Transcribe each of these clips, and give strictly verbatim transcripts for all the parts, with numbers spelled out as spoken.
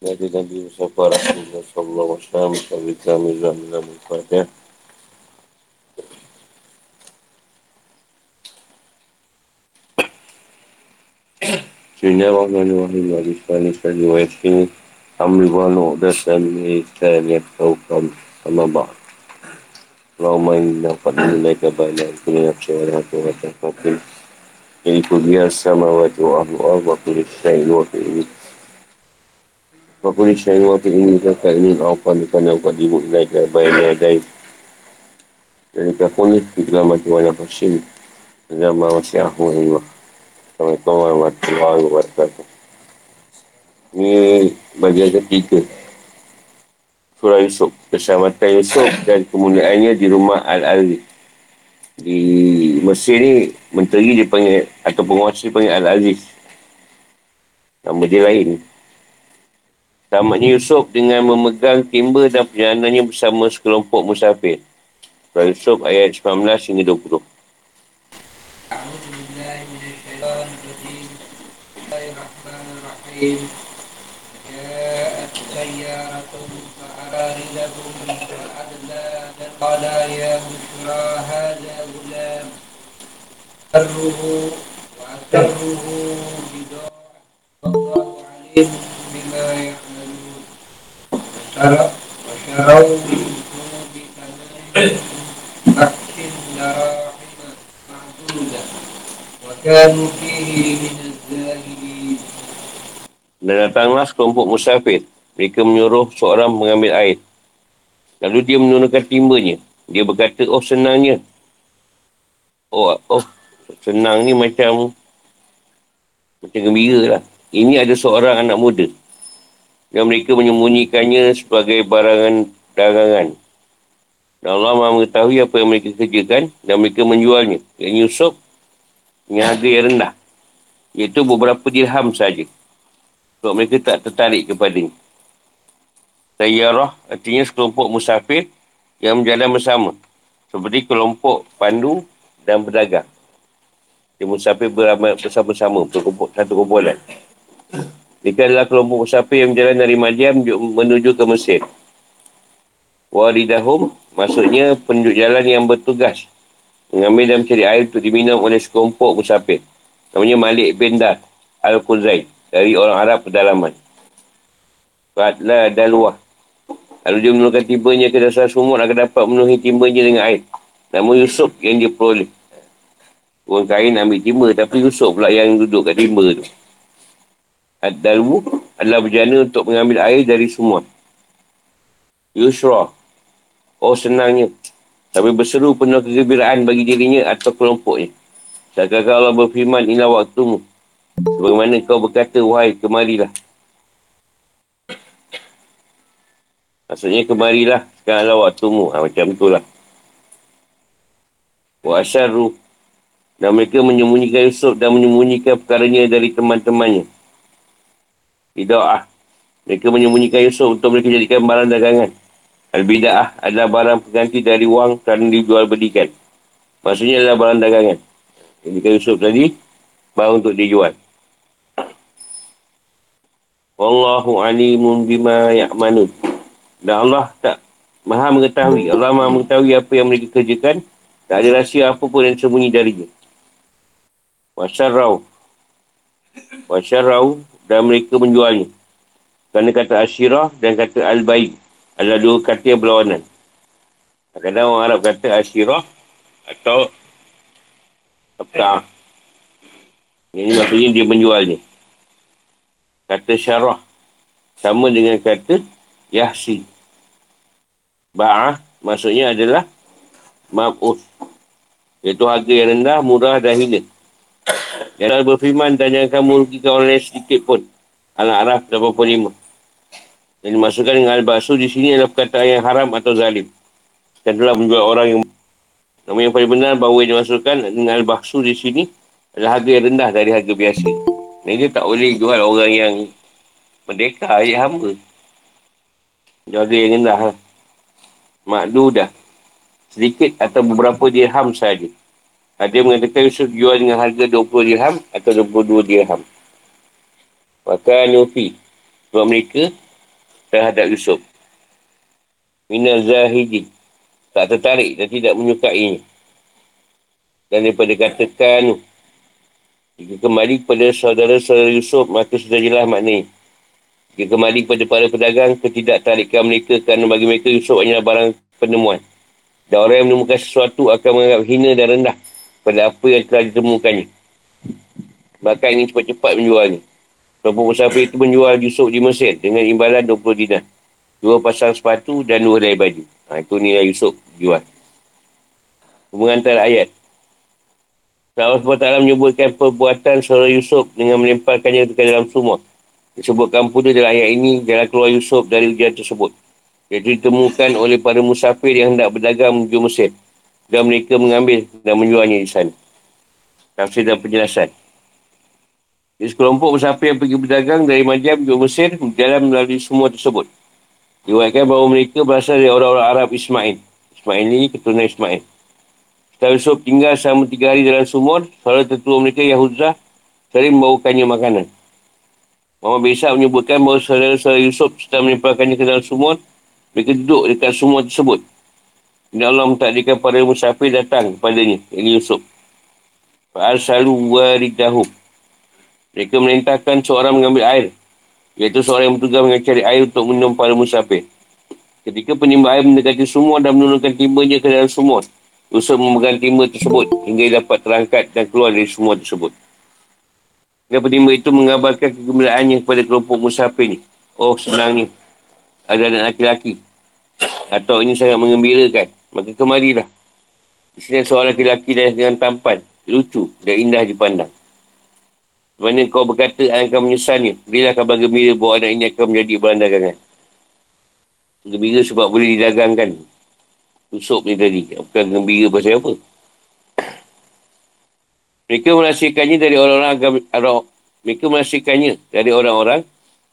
Nabi Nabi Mustafa Rasulullah sallallahu alaihi wasallam bersabda mizam dalam Al-Fatihah. Sehingga orang-orang wahyu al-Islami sekali wajib amri wa'nu datan ikan yang kau kam sama ba'd. Allahumma inna fadlil laika ba'la kulli nafsin wa la tu'ata faqil. Jadi kuliah sama wajah Allah wa kulis syai'in wa fi'in. Wa kulis syai'in wa fi'in kakak ini al-awqan dikandang kat ibu ilaika ba'la daif. Jadi kakulis kita macam mana pasin. Zama wa si'ahu ilmah. Assalamualaikum warahmatullahi wabarakatuh. Ini bagian ketiga surah Yusuf, keselamatan Yusuf dan kemuliaannya di rumah Al-Azri. Di Mesir ni menteri dia panggil atau penguasa panggil Al-Aziz. Nama dia lain. Tamatnya Yusuf dengan memegang timba dan perjalanannya bersama sekelompok musafir. Surah Yusuf ayat sembilan belas hingga dua puluh. جاءت سيارة فأراردهم فأدلى قال يا بشرى هذا غلام أسره وأسره بداعة والله عليم بما يعملون وشروا منه بثمن بخس دراهم معدودة وكانوا فيه من الزاهدين. Dan datanglah sekelompok musafir. Mereka menyuruh seorang mengambil air. Lalu dia menurunkan timbanya. Dia berkata, oh senangnya. Oh, oh senang ni macam, macam gembira lah. Ini ada seorang anak muda. Dan mereka menyembunyikannya sebagai barangan dagangan. Dan Allah Maha mengetahui apa yang mereka kerjakan. Dan mereka menjualnya. Yang Yusuf, yang harga yang rendah. Iaitu beberapa dirham saja. Sebab mereka tak tertarik kepadanya. Sayyarah artinya sekelompok musafir yang berjalan bersama. Seperti kelompok pandu dan berdagang. Dia musafir beramai bersama-sama, satu kumpulan. Mereka adalah kelompok musafir yang berjalan dari Madian menuju ke Mesir. Waridahum, maksudnya penduduk jalan yang bertugas mengambil dan mencari air untuk diminum oleh sekelompok musafir. Namanya Malik bin Dar Al-Quzai. Dari orang Arab pedalaman. Fatlah dalwah. Lalu dia menurunkan timbanya ke dasar sumur agar dapat memenuhi timbanya dengan air. Nama Yusuf yang dia peroleh. Orang kain ambil timba tapi Yusuf pula yang duduk kat timba tu. Ad-dalwu adalah berjana untuk mengambil air dari sumur. Yusra. Oh senangnya. Tapi berseru penuh kegembiraan bagi dirinya atau kelompoknya. Seakan-akan Allah berfirman inilah waktumu. Sebagaimana kau berkata, wahai kemarilah. Maksudnya kemarilah, sekaranglah waktumu. Ha, macam itulah. Wa asyaru. Dan mereka menyembunyikan Yusuf dan menyembunyikan perkaranya dari teman-temannya. Bida'ah. Mereka menyembunyikan Yusuf untuk mereka jadikan barang dagangan. Al-bida'ah adalah barang pengganti dari wang kerana dijual belikan. Maksudnya adalah barang dagangan. Jadikan Yusuf tadi, barang untuk dijual. Wallahu alimun bima ya'malun. Dan Allah tak maha mengetahui. Allah maha mengetahui apa yang mereka kerjakan. Tak ada rahsia apa pun yang sembunyi darinya. Wasyarau. Wasyarau dan mereka menjualnya. Kerana kata asyirah dan kata al-bayi adalah dua kata yang berlawanan. Kadang-kadang orang Arab kata asyirah atau abta'ah. Ini maksudnya dia menjualnya. Kata syarah sama dengan kata yahsi. Ba'ah maksudnya adalah mab'us. Iaitu harga yang rendah, murah dan hina. Dan Allah berfirman dan jangan kamu rugikan orang lain sedikit pun. Al-A'raf lapan puluh lima. Dan dimasukkan dengan al-ba'su di sini adalah perkataan yang haram atau zalim. Dan telah menjual orang yang nama yang paling benar bahawa yang dimasukkan dengan al-ba'su di sini adalah harga yang rendah dari harga biasa. Ini dia tak boleh jual orang yang merdeka, ayat hamba. Harga yang rendah. Ha? Makdudah. Sedikit atau beberapa dirham sahaja. Ada mengatakan Yusuf jual dengan harga dua puluh dirham atau dua puluh dua dirham. Maka Nufi. Sebab mereka terhadap Yusuf. Minal zahidin, tak tertarik dan tidak menyukainya. Dan daripada katakan, jika kembali kepada saudara-saudara Yusuf, maka sudah jelas maknanya. Jika kembali kepada para pedagang, ketidaktarikan mereka kerana bagi mereka Yusuf hanyalah barang penemuan. Dan orang yang menemukan sesuatu akan menganggap hina dan rendah pada apa yang telah ditemukannya. Maka ingin cepat-cepat menjualnya. Seorang musafir itu menjual Yusuf di Mesir dengan imbalan dua puluh dinar. Dua pasang sepatu dan dua helai baju. Ha, itu nilai Yusuf jual. Hubungan antara ayat. Allah subhanahu wa taala menyebutkan perbuatan saudara Yusuf dengan melemparkannya ke dalam sumur. Disebutkan pula dalam ayat ini jalan keluar Yusuf dari ujian tersebut. Iaitu ditemukan oleh para musafir yang hendak berdagang menuju Mesir. Dan mereka mengambil dan menjualnya di sana. Tafsir dan penjelasan. Jadi sekelompok musafir yang pergi berdagang dari Madian menuju Mesir berjalan melalui semua tersebut. Diwakilkan bahawa mereka berasal dari orang-orang Arab Ismail. Ismail ini keturunan Ismail. Setelah Yusuf tinggal selama tiga hari dalam sumur, saudara tertua mereka Yahuza sering membawakannya makanan. Muhammad bin Ishaq menyebutkan bahawa saudara-saudara Yusuf setelah melemparkannya ke dalam sumur, mereka duduk dekat sumur tersebut. Dan Allah mentakdirkan para musafir datang kepadanya, ini Yusuf. Fa'arsalu waridahum. Mereka merintahkan seorang mengambil air, iaitu seorang yang bertugas mencari air untuk minum para musafir. Ketika penimba air mendekati sumur dan menurunkan timbanya ke dalam sumur, Yusuf memegang timba tersebut hingga dapat terangkat dan keluar dari sumur tersebut. Dan penimba itu mengabarkan kegembiraannya kepada kelompok musafir ni. Oh, senangnya ada anak laki-laki, atau ini sangat mengembirakan. Maka kemarilah. Di sini seorang laki-laki dengan tampan, lucu dan indah dipandang. Mana kau berkata akan menyesalnya. Berilah kabar gembira bahawa anak ini akan menjadi barang dagangan. Gembira sebab boleh didagangkan. Yusuf ni tadi. Bukan gembira pasal apa. Mereka merahsiakannya dari orang-orang agar, agar, mereka merahsiakannya dari orang-orang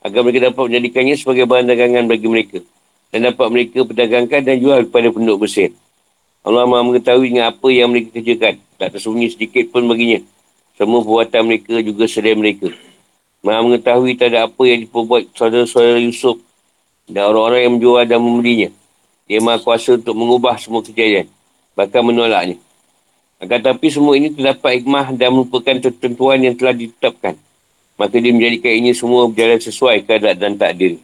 agar mereka dapat menjadikannya sebagai barang dagangan bagi mereka. Dan dapat mereka pedagangkan dan jual kepada penduduk Mesir. Allah Maha mengetahui dengan apa yang mereka kerjakan. Tak tersembunyi sedikit pun baginya. Semua perbuatan mereka juga sedaya mereka. Maha mengetahui tak ada apa yang diperbuat saudara-saudara Yusuf dan orang-orang yang menjual dan membelinya. Dia Maha kuasa untuk mengubah semua kejadian. Bahkan menolaknya. Akan tetapi semua ini terdapat hikmah dan merupakan ketentuan yang telah ditetapkan. Maka dia menjadikan ini semua berjalan sesuai keadaan dan takdir.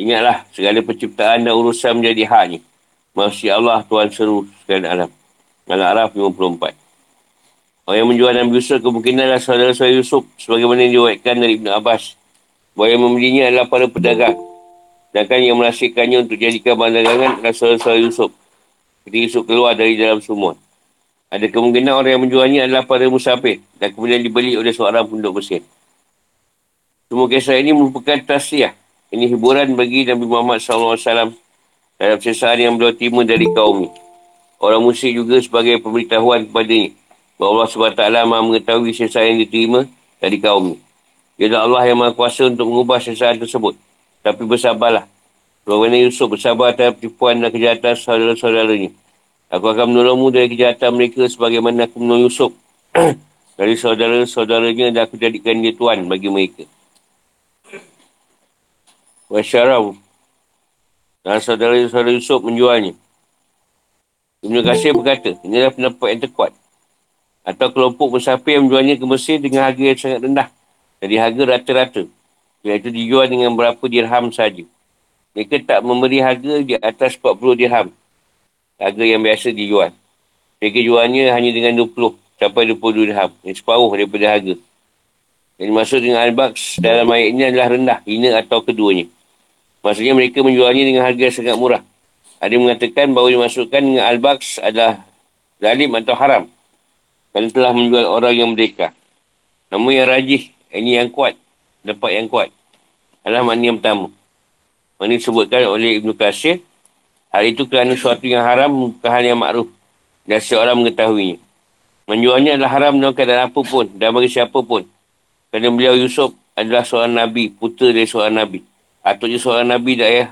Ingatlah segala penciptaan dan urusan menjadi haknya. Masya Allah Tuhan seru sekalian alam. Al-A'raf lima puluh empat. Orang yang menjual Nabi Yusuf kemungkinanlah saudara-saudara Yusuf sebagaimana diriwayatkan dari Ibn Abbas. Bahawa yang membelinya adalah para pedagang. Sedangkan yang merahsiakannya untuk jadikan barang dagangan adalah saudara-saudara Yusuf. Ketika Yusuf keluar dari dalam sumur. Ada kemungkinan orang yang menjualnya adalah para musafir dan kemudian dibeli oleh seorang penduduk Mesir. Semua kisah ini merupakan tasiah. Ini hiburan bagi Nabi Muhammad sallallahu alaihi wasallam dalam sesaan yang beliau timur dari kaumnya. Orang musyrik juga sebagai pemberitahuan kepadanya. Bahawa Allah subhanahu wa taala Maha mengetahui sesaan yang diterima dari kaumnya. Ialah Allah yang Maha kuasa untuk mengubah sesaan tersebut. Tapi bersabarlah. Bagaimana Yusuf bersabar terhadap tipuan dan kejahatan saudara-saudaranya. Aku akan menolongmu dari kejahatan mereka sebagaimana aku menolong Yusuf dari saudara-saudaranya dan aku jadikan dia tuan bagi mereka. Wasyaraw. Dan saudara-saudara Yusuf menjualnya. Ibn Qasir berkata, inilah pendapat yang terkuat. Atau kelompok musafir yang menjualnya ke Mesir dengan harga yang sangat rendah. Jadi harga rata-rata. Iaitu dijual dengan berapa dirham saja. Mereka tak memberi harga di atas empat puluh dirham. Harga yang biasa dijual. Mereka jualnya hanya dengan dua puluh sampai dua puluh dirham. Ini separuh daripada harga. Yang dimaksud dengan al-baqs dalam ayat ini adalah rendah, hina atau keduanya. Maksudnya mereka menjualnya dengan harga yang sangat murah. Ada mengatakan bahawa dimasukkan dengan al-baqs adalah zalim atau haram. Kerana telah menjual orang yang merdeka. Namun yang rajih, ini yang kuat, dapat yang kuat, adalah makna yang pertama. Makna disebutkan oleh Ibn Qasir, hal itu kerana sesuatu yang haram, bukan hal yang makruf. Dan seorang mengetahuinya. Menjualnya adalah haram dalam keadaan apa pun, dan bagi siapa pun. Kerana beliau Yusuf adalah seorang Nabi, putera dari seorang Nabi. Atuknya seorang Nabi dan ayah.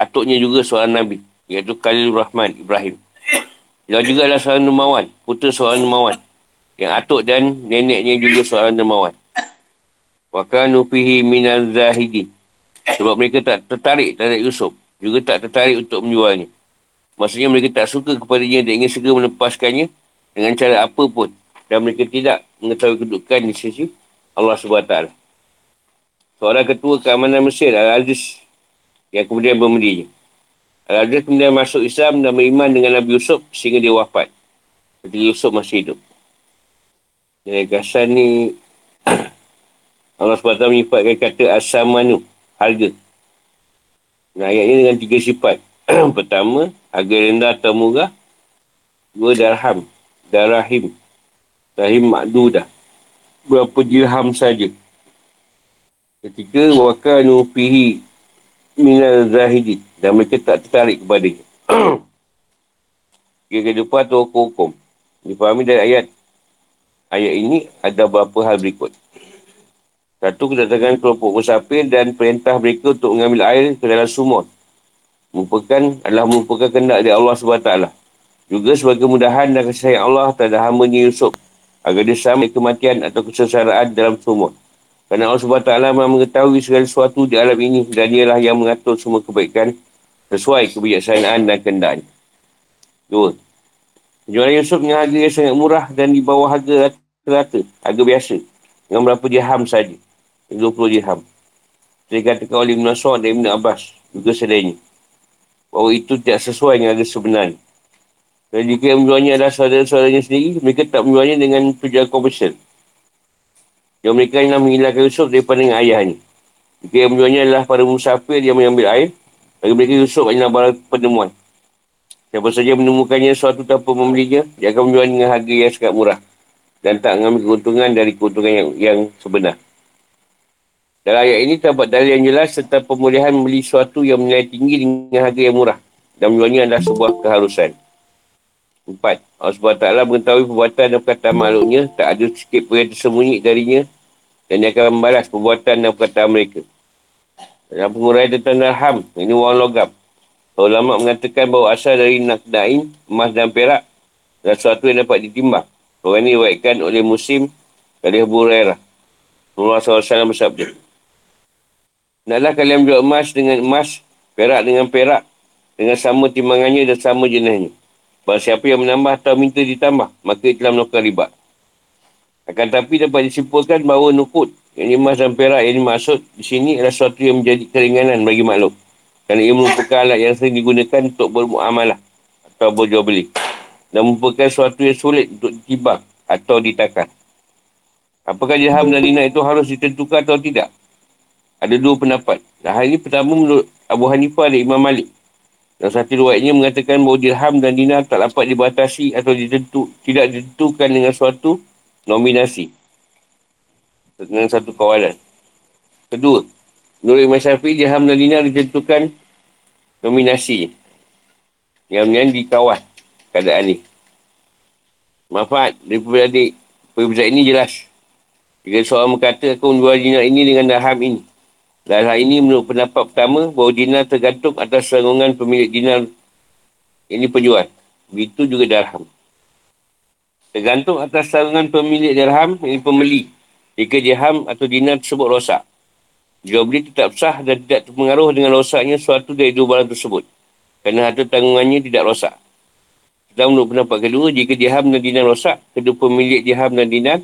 Atuknya juga seorang Nabi, iaitu Khalil Rahman, Ibrahim. Dia juga adalah seorang dermawan, putera seorang dermawan. Yang atuk dan neneknya juga seorang dermawan. Wa kanu fihi minaz zahidin. Sebab mereka tak tertarik terhadap Yusuf, juga tak tertarik untuk menjualnya. Maksudnya mereka tak suka kepadanya dan ingin segera melepaskannya dengan cara apa pun. Dan mereka tidak mengetahui kedudukan di sisi Allah subhanahu wa taala. Seorang ketua keamanan Mesir, Al-Aziz, yang kemudian bermedianya. Al-Aziz kemudian masuk Islam dan beriman dengan Nabi Yusuf sehingga dia wafat. Ketika Yusuf masih hidup. Dari kasan ni, Allah subhanahu wa taala menyifatkan kata As-Samanu, harga. Nah, ayat ini dengan tiga sifat. Pertama, harga rendah atau murah. Dua, darham. Darahim. Darahim makdudah. Berapa dirham saja. Ketiga, wakanu fihi minal zahidi. Dan mereka tak tertarik kepadanya. Dia kedepan atau hukum-hukum. Dipahami dari ayat. Ayat ini ada beberapa hal berikut. Satu, kedatangan kelompok musafir dan perintah mereka untuk mengambil air ke dalam sumur. Merupakan, adalah merupakan kehendak dari Allah subhanahu wa taala. Juga sebagai kemudahan dan kasih sayang Allah terhadap hamba-Nya Yusuf. Agar dia sampai kematian atau kesengsaraan dalam sumur. Kerana Allah subhanahu wa taala mengetahui segala sesuatu di alam ini. Dan dialah yang mengatur semua kebaikan sesuai kebijaksanaan dan kehendaknya. Dua. Penjualan Yusuf dengan harga yang sangat murah dan di bawah harga rata-rata. Harga biasa. Dengan berapa dirham saja. dua puluh dirham. Dikatakan oleh Ibn Mas'ud dan Ibn Abbas juga sedainya bahawa itu tidak sesuai dengan harga sebenarnya. Dan jika menjualnya adalah saudara-saudaranya sendiri, mereka tak menjualnya dengan tujuan komersial. Yang mereka yang menghilangkan Yusuf daripada dengan ayahnya. Jika menjualnya adalah para musafir yang mengambil air, bagi mereka Yusuf adalah barang penemuan. Siapa saja menemukannya suatu tanpa membelinya, dia akan menjual dengan harga yang sangat murah dan tak mengambil keuntungan dari keuntungan yang, yang sebenar. Dalam ayat ini terdapat dalil yang jelas tentang pemulihan membeli sesuatu yang menilai tinggi dengan harga yang murah. Dan menjualnya adalah sebuah keharusan. Empat, Allah subhanahu wa taala mengetahui perbuatan dan perkataan makhluknya. Tak ada sikit pun yang tersembunyi darinya. Dan dia akan membalas perbuatan dan perkataan mereka. Dalam penguraian tentang darham, ini wang logam. Ulama mengatakan bahawa asal dari nakdain, emas dan perak adalah sesuatu yang dapat ditimbang. Orang ini diwakilkan oleh Muslim dari Abu Hurairah. Rasulullah sallallahu alaihi wasallam bersabda. Naklah kalian menjual emas dengan emas, perak dengan perak, dengan sama timbangannya dan sama jenahnya. Barang siapa yang menambah atau minta ditambah, maka telah melakukan riba. Akan tetapi dapat disimpulkan bahawa nukut, yang emas dan perak yang dimaksud di sini adalah sesuatu yang menjadi keringanan bagi makhluk. Kerana ia merupakan alat yang sering digunakan untuk bermuamalah atau berjual beli. Dan merupakan sesuatu yang sulit untuk ditimbang atau ditakar. Apakah dirham dan dinar itu harus ditentukan atau tidak? Ada dua pendapat. Dan hal ini pertama menurut Abu Hanifah dan Imam Malik. Dan satu riwayatnya mengatakan bahawa dirham dan dinar tak dapat dibatasi atau ditentu, tidak ditentukan dengan suatu nominasi. Dengan satu kawalan. Kedua, menurut Imam Syafi'i, dirham dan dinar ditentukan nominasi. Yang menilai di kawan keadaan ini. Manfaat dari perbezaan, perbezaan ini jelas. Jika seorang berkata, aku menjual dinar ini dengan dirham ini. Dan hal ini menurut pendapat pertama, bahawa dinar tergantung atas sanggungan pemilik dinar ini penjual. Begitu juga dirham. Tergantung atas sanggungan pemilik dirham ini pembeli. Jika dirham atau dinar tersebut rosak. Jual beli tetap sah dan tidak terpengaruh dengan rosaknya suatu dari dua barang tersebut. Kerana harta tanggungannya tidak rosak. Dan menurut pendapat kedua, jika dirham dan dinar rosak, kedua pemilik dirham dan dinar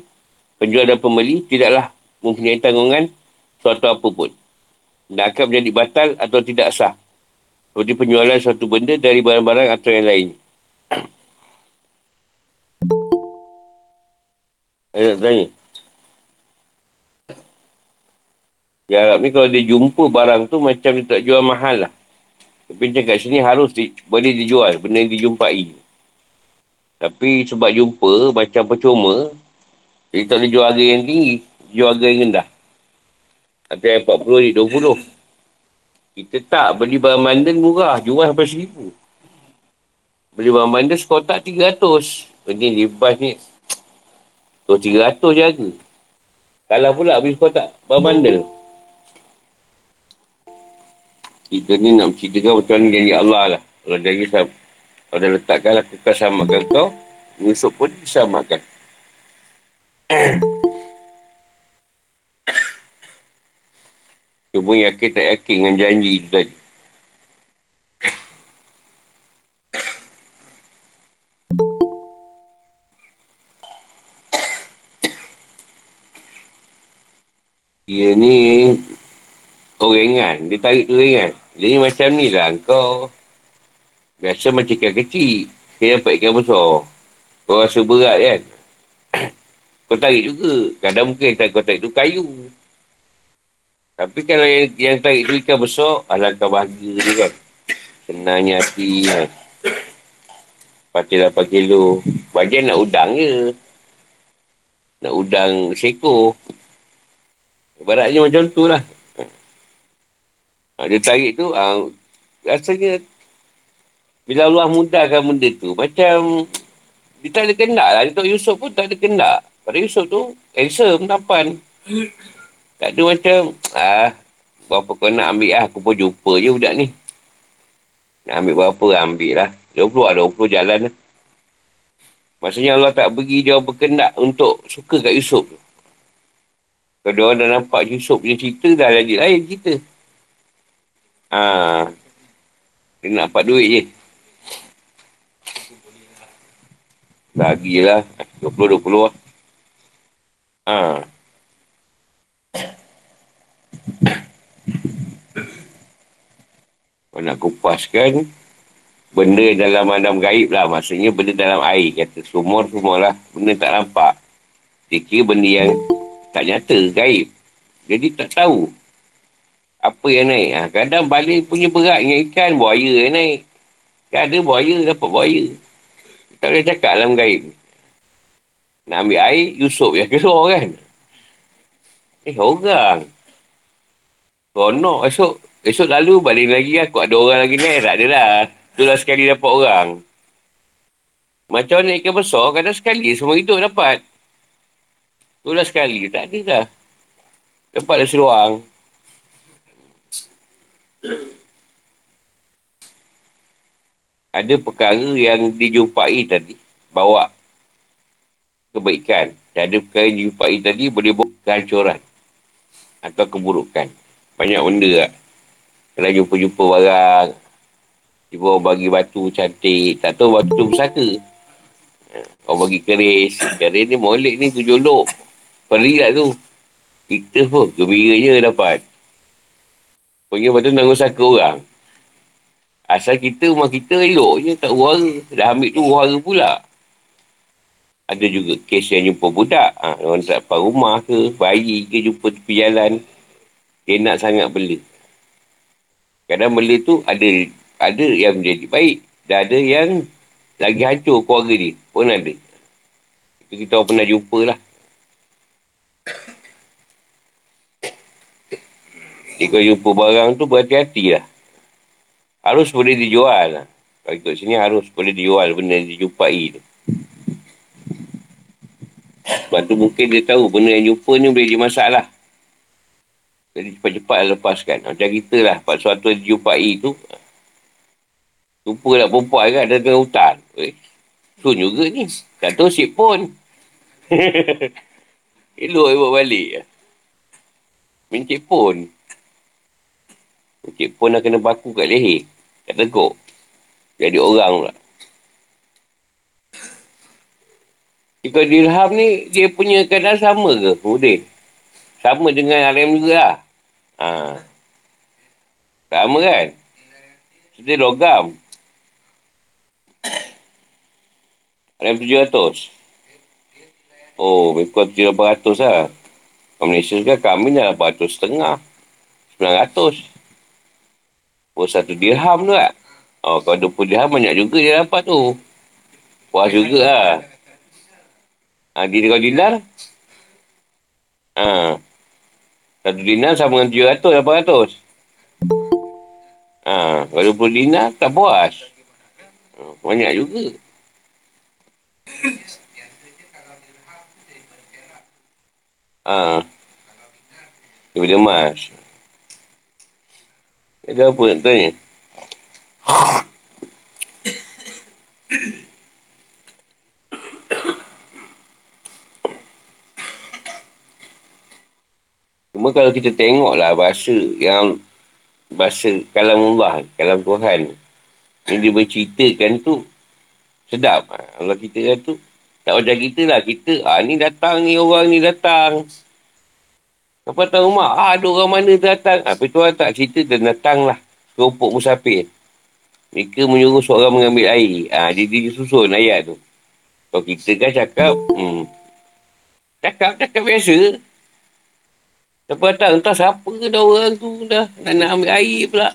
penjual dan pembeli tidaklah mempunyai tanggungan suatu apa pun. Dan akan menjadi batal atau tidak sah. Seperti penjualan suatu benda dari barang-barang atau yang lain. Saya nak tanya. Ya, Arab ni kalau dia jumpa barang tu macam dia tak jual mahal lah. Tapi macam kat sini harus di, boleh dijual. Benda yang dijumpai. Tapi sebab jumpa macam percuma. Jadi tak boleh jual harga yang tinggi, jual harga yang rendah. Atau yang empat puluh, dua puluh. Kita tak, beli barang bandar murah, jual sampai seribu. Beli barang bandar sekotak tiga ratus. Penting dibas ni, tu tiga ratus je harga. Kalah pula beli sekotak barang bandar. Kita ni nak menceritakan macam mana janji Allah lah. Kalau janji sama, kalau dah letakkan lah kekal samakan kau, Yusuf pun disamakan. Cuma yakin tak yakin dengan janji itu tadi. Dia ni orengan. Dia tarik tu orengan. Dia ni macam ni lah. Kau biasa macam ikan kecil. Kau dapat ikan besar. Kau rasa berat kan. Kau tarik juga. Kadang mungkin kau tarik tu kayu. Tapi kalau yang, yang tarik tu ikan besar, alangkah bahagia dia kan. Senangnya hati kan. empat lapan kilo. Bagian nak udang je. Nak udang seekor. Ibaratnya macam tu lah. Ha, dia tarik tu, ha, rasanya bila Allah mudahkan benda tu, macam dia tak ada kendak lah. Dia Tok Yusuf pun tak ada kendak. Pada Yusuf tu, handsome, tampan. Tak ada macam, ah, berapa kau nak ambil lah, aku pun jumpa je budak ni. Nak ambil berapa, ambil lah. dua puluh lah, dua puluh jalan lah. Maksudnya Allah tak bagi dia berkendak untuk suka kat Yusuf tu. Kalau dia orang dah nampak Yusuf punya cerita, dah lagi lain cerita. Haa. Dia nak dapat duit je. Bagi je lah. dua puluh dua puluh lah. Haa. Kau nak kupaskan benda dalam alam gaib lah. Maksudnya benda dalam air. Kata sumur-sumur lah. Benda tak nampak. Dia kira benda yang tak nyata, gaib. Jadi tak tahu apa yang naik. Ha, kadang balik punya berat dengan ikan, buaya yang naik. Kan ada buaya, dapat buaya. Tak boleh cakap dalam gaib. Nak ambil air, Yusuf je keluar kan. Eh orang. Tonok esok. Esok lalu balik lagi lah. Kok ada orang lagi naik? Tak ada lah. Itulah sekali dapat orang. Macam naik ikan besar, kadang sekali semua hidup dapat. Itulah sekali. Tak ada dah. Dapat dah seluang. Ada perkara yang dijumpai tadi. Bawa kebaikan. Dan ada perkara yang dijumpai tadi boleh bawa kehancuran. Atau keburukan. Banyak benda lah. Kalau jumpa-jumpa barang, jumpa orang bagi batu cantik, tak tahu batu tu pusaka. Orang bagi keris. Keris ni molek ni tu jolok. Peri lah tu. Kita pun gembira je dapat. Punya batu nak rusaka orang. Asal kita, rumah kita elok je, tak huara. Dah ambil tu huara pula. Ada juga kes yang jumpa budak. Ha, orang tak dapat rumah ke, bayi ke jumpa tepi jalan. Dia nak sangat bela. Kadang bela tu ada ada yang menjadi baik. Dan ada yang lagi hancur keluarga dia. Pun ada. Itu kita pernah jumpa lah. Jika jumpa barang tu berhati-hati lah. Harus boleh dijual lah. Kalau ikut sini harus boleh dijual benda yang dijumpai tu. Sebab tu mungkin dia tahu benda yang jumpa ni boleh jadi masalah. Jadi cepat-cepat lepaskan. Macam kita lah. Pak suatu yang dijumpai tu. Jumpa lah perempuan kat dalam hutan. Eh, sun juga ni. Tak tahu sip pun. Elok dia buat balik. Mencik pun. Mencik pun dah kena baku kat leher. Kat teguk. Jadi orang pula. Jika dirham ni, dia punya keadaan sama ke? Mudah. Sama dengan R M juga lah. Ha. Sama kan? Dia logam. R M tujuh ratus. Oh, mereka tujuh ratus lah. Kat Malaysia sekarang kami dah lapan ratus setengah. sembilan ratus. Oh, satu dirham tu lah. Oh, kalau dua puluh dirham banyak juga dia dapat tu. Puas juga lah. Ha, dia kalau dinar. Ha. Satu dinar sama dengan tujuh ratus, lapan ratus. Ha, kalau dua puluh dinar, tak puas. Ha, banyak juga. Ha. Daripada emas. Ada apa nak tanya? Cuma kalau kita tengoklah bahasa yang bahasa kalamullah, kalam Tuhan yang dia berceritakan tu sedap. Allah kita tu tak macam kita lah. Kita, ah ni datang ni, orang ni datang. Apa tahu mak, ah ada orang mana datang. Apa tu orang tak cerita dan datanglah kelompok musafir. Mereka menyuruh seorang mengambil air. Ah dia, dia susun ayat tu. Kalau kita kan cakap, hmm, cakap, cakap biasa. Lepas datang, entah siapa dah orang tu dah nak, nak ambil air pula.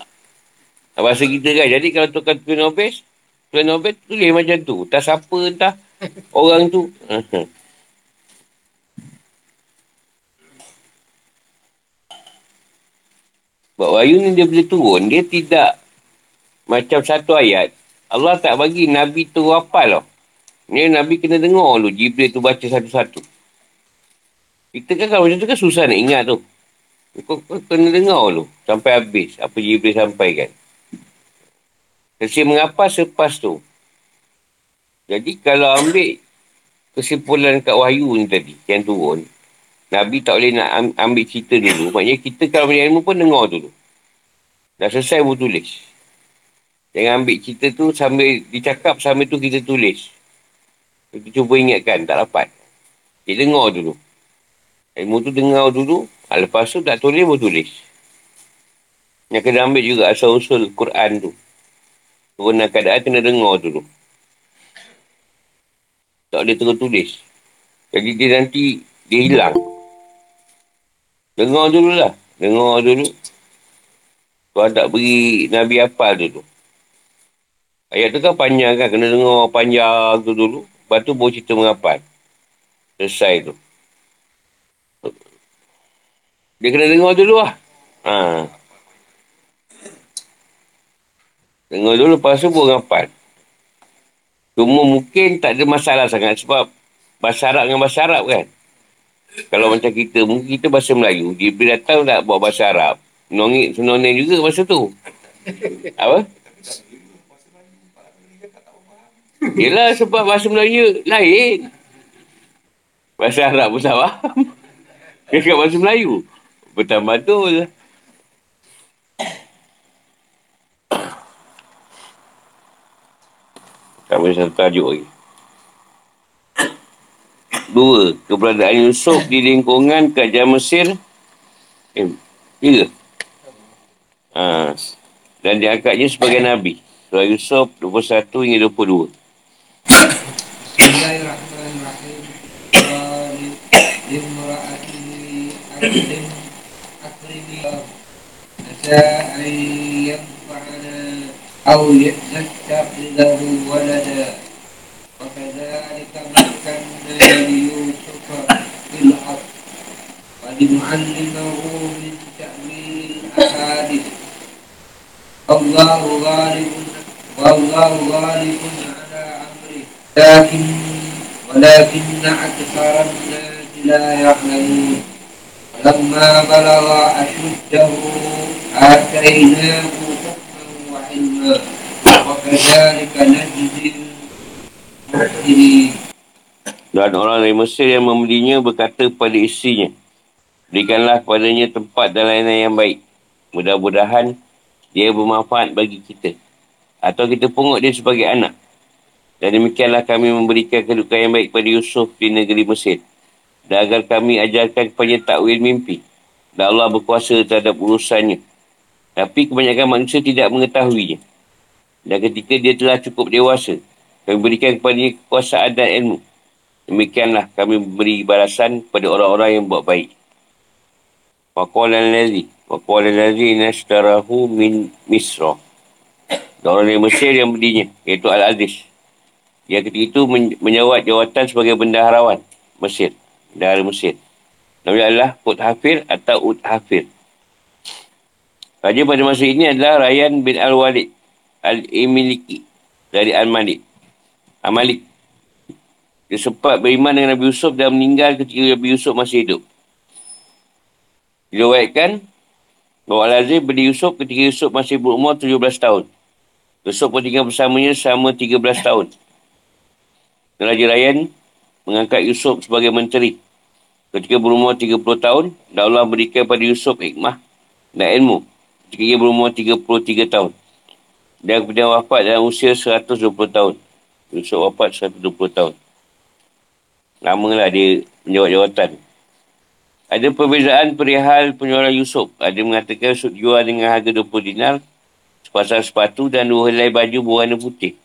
Bahasa kita kan. Jadi kalau tukar tuan Nobel, tuan Nobel tulis macam tu. Entah siapa, entah orang tu. Sebab wahyu ni dia boleh turun. Dia tidak macam satu ayat. Allah tak bagi Nabi tu hafal tau. Ni Nabi kena dengar dulu. Jibril tu baca satu-satu. Kita kan kalau macam tu kan susah nak ingat tu. Kau, kau kena dengar dulu. Sampai habis. Apa Jibril sampaikan. Terus mengapa selepas tu. Jadi kalau ambil kesimpulan kat wahyu ni tadi. Yang turun. Nabi tak boleh nak ambil cerita dulu. Maknanya kita kalau punya ilmu pun dengar dulu. Dah selesai pun tulis. Jangan ambil cerita tu sambil dicakap, sambil tu kita tulis. Kita cuba ingatkan, tak dapat. Kita dengar dulu. Ilmu tu dengar dulu. Lepas tu tak tulis pun tulis. Yang kena ambil juga asal-usul Quran tu. Turun keadaan kena dengar dulu. Tak boleh terus tulis. Jadi dia nanti dia hilang. Dengar dulu lah. Dengar dulu. Tuhan tak beri Nabi hafal dulu. Ayat tu kan panjang kan. Kena dengar panjang tu dulu. Lepas tu baru cerita menghafal. Selesai tu. Dia kena dengar dulu lah. Ha. Dengar dulu lepas tu baru menghafal. Cuma mungkin tak ada masalah sangat. Sebab bahasa Arab dengan bahasa Arab kan. Kalau macam kita, mungkin kita bahasa Melayu. Dia bila datang tak buat bahasa Arab. Nongit, senonen juga bahasa tu. Apa? Yelah sebab bahasa Melayu lain. Bahasa Arab pun tak faham. Dia cakap bahasa Melayu. Bertambah tu lah. Tak boleh satu tajuk lagi. Dua, keberadaan Yusuf di lingkungan kerajaan Mesir. Eh, tiga. Ha. Dan diangkatnya sebagai Nabi. Surah Yusuf dua puluh satu hingga dua puluh dua. Bismillahirrahmanirrahim. Dimura'atini akrim akrimi asya'ayyam fa'ana au yakta lilahu walada. وكذلك مكنا ليوسف في الأرض ولنعلمه من تأويل الأحاديث والله غالب والله غالب على أمره لكن ولكن أكثر الناس لا يعلمون ولما بلغ أشده آتيناه حكما وعلما وكذلك نجزي. Dan orang dari Mesir yang membelinya berkata kepada istrinya, berikanlah padanya tempat dan layanan yang baik. Mudah-mudahan dia bermanfaat bagi kita. Atau kita pungut dia sebagai anak. Dan demikianlah kami memberikan kedudukan yang baik kepada Yusuf di negeri Mesir. Dan agar kami ajarkan kepadanya takwil mimpi. Dan Allah berkuasa terhadap urusannya. Tapi kebanyakan manusia tidak mengetahuinya. Dan ketika dia telah cukup dewasa, kami berikan kepadanya kekuasaan dan ilmu. Demikianlah kami beri balasan kepada orang-orang yang buat baik. Wa qala allazi wa qala allazi nashtarahu min Misra. Orang dari Mesir yang belinya, iaitu Al-Aziz. Dia ketika itu menjawat jawatan sebagai bendaharawan Mesir, bendahara Mesir. Namanya adalah Uthafir atau Uthafir. Raja pada masa ini adalah Rayyan bin Al-Walid Al-Imiliki dari Al-Malik. Amalik. Dia sempat beriman dengan Nabi Yusuf dan meninggal ketika Nabi Yusuf masih hidup. Diriwayatkan bahawa Al-Azir beli Yusuf ketika Yusuf masih berumur tujuh belas tahun. Yusuf pun tinggal bersamanya selama tiga belas tahun. Raja Rayyan mengangkat Yusuf sebagai menteri. Ketika berumur tiga puluh tahun, Allah berikan pada Yusuf hikmah dan ilmu. Ketika ia berumur tiga puluh tiga tahun. Dan kemudian wafat dalam usia seratus dua puluh tahun. Yusuf wafat seratus dua puluh tahun. Lamalah dia menjawab jawatan. Ada perbezaan perihal penjualan Yusuf. Ada mengatakan Yusuf jual dengan harga dua puluh dinar, sepasang sepatu dan dua helai baju berwarna putih.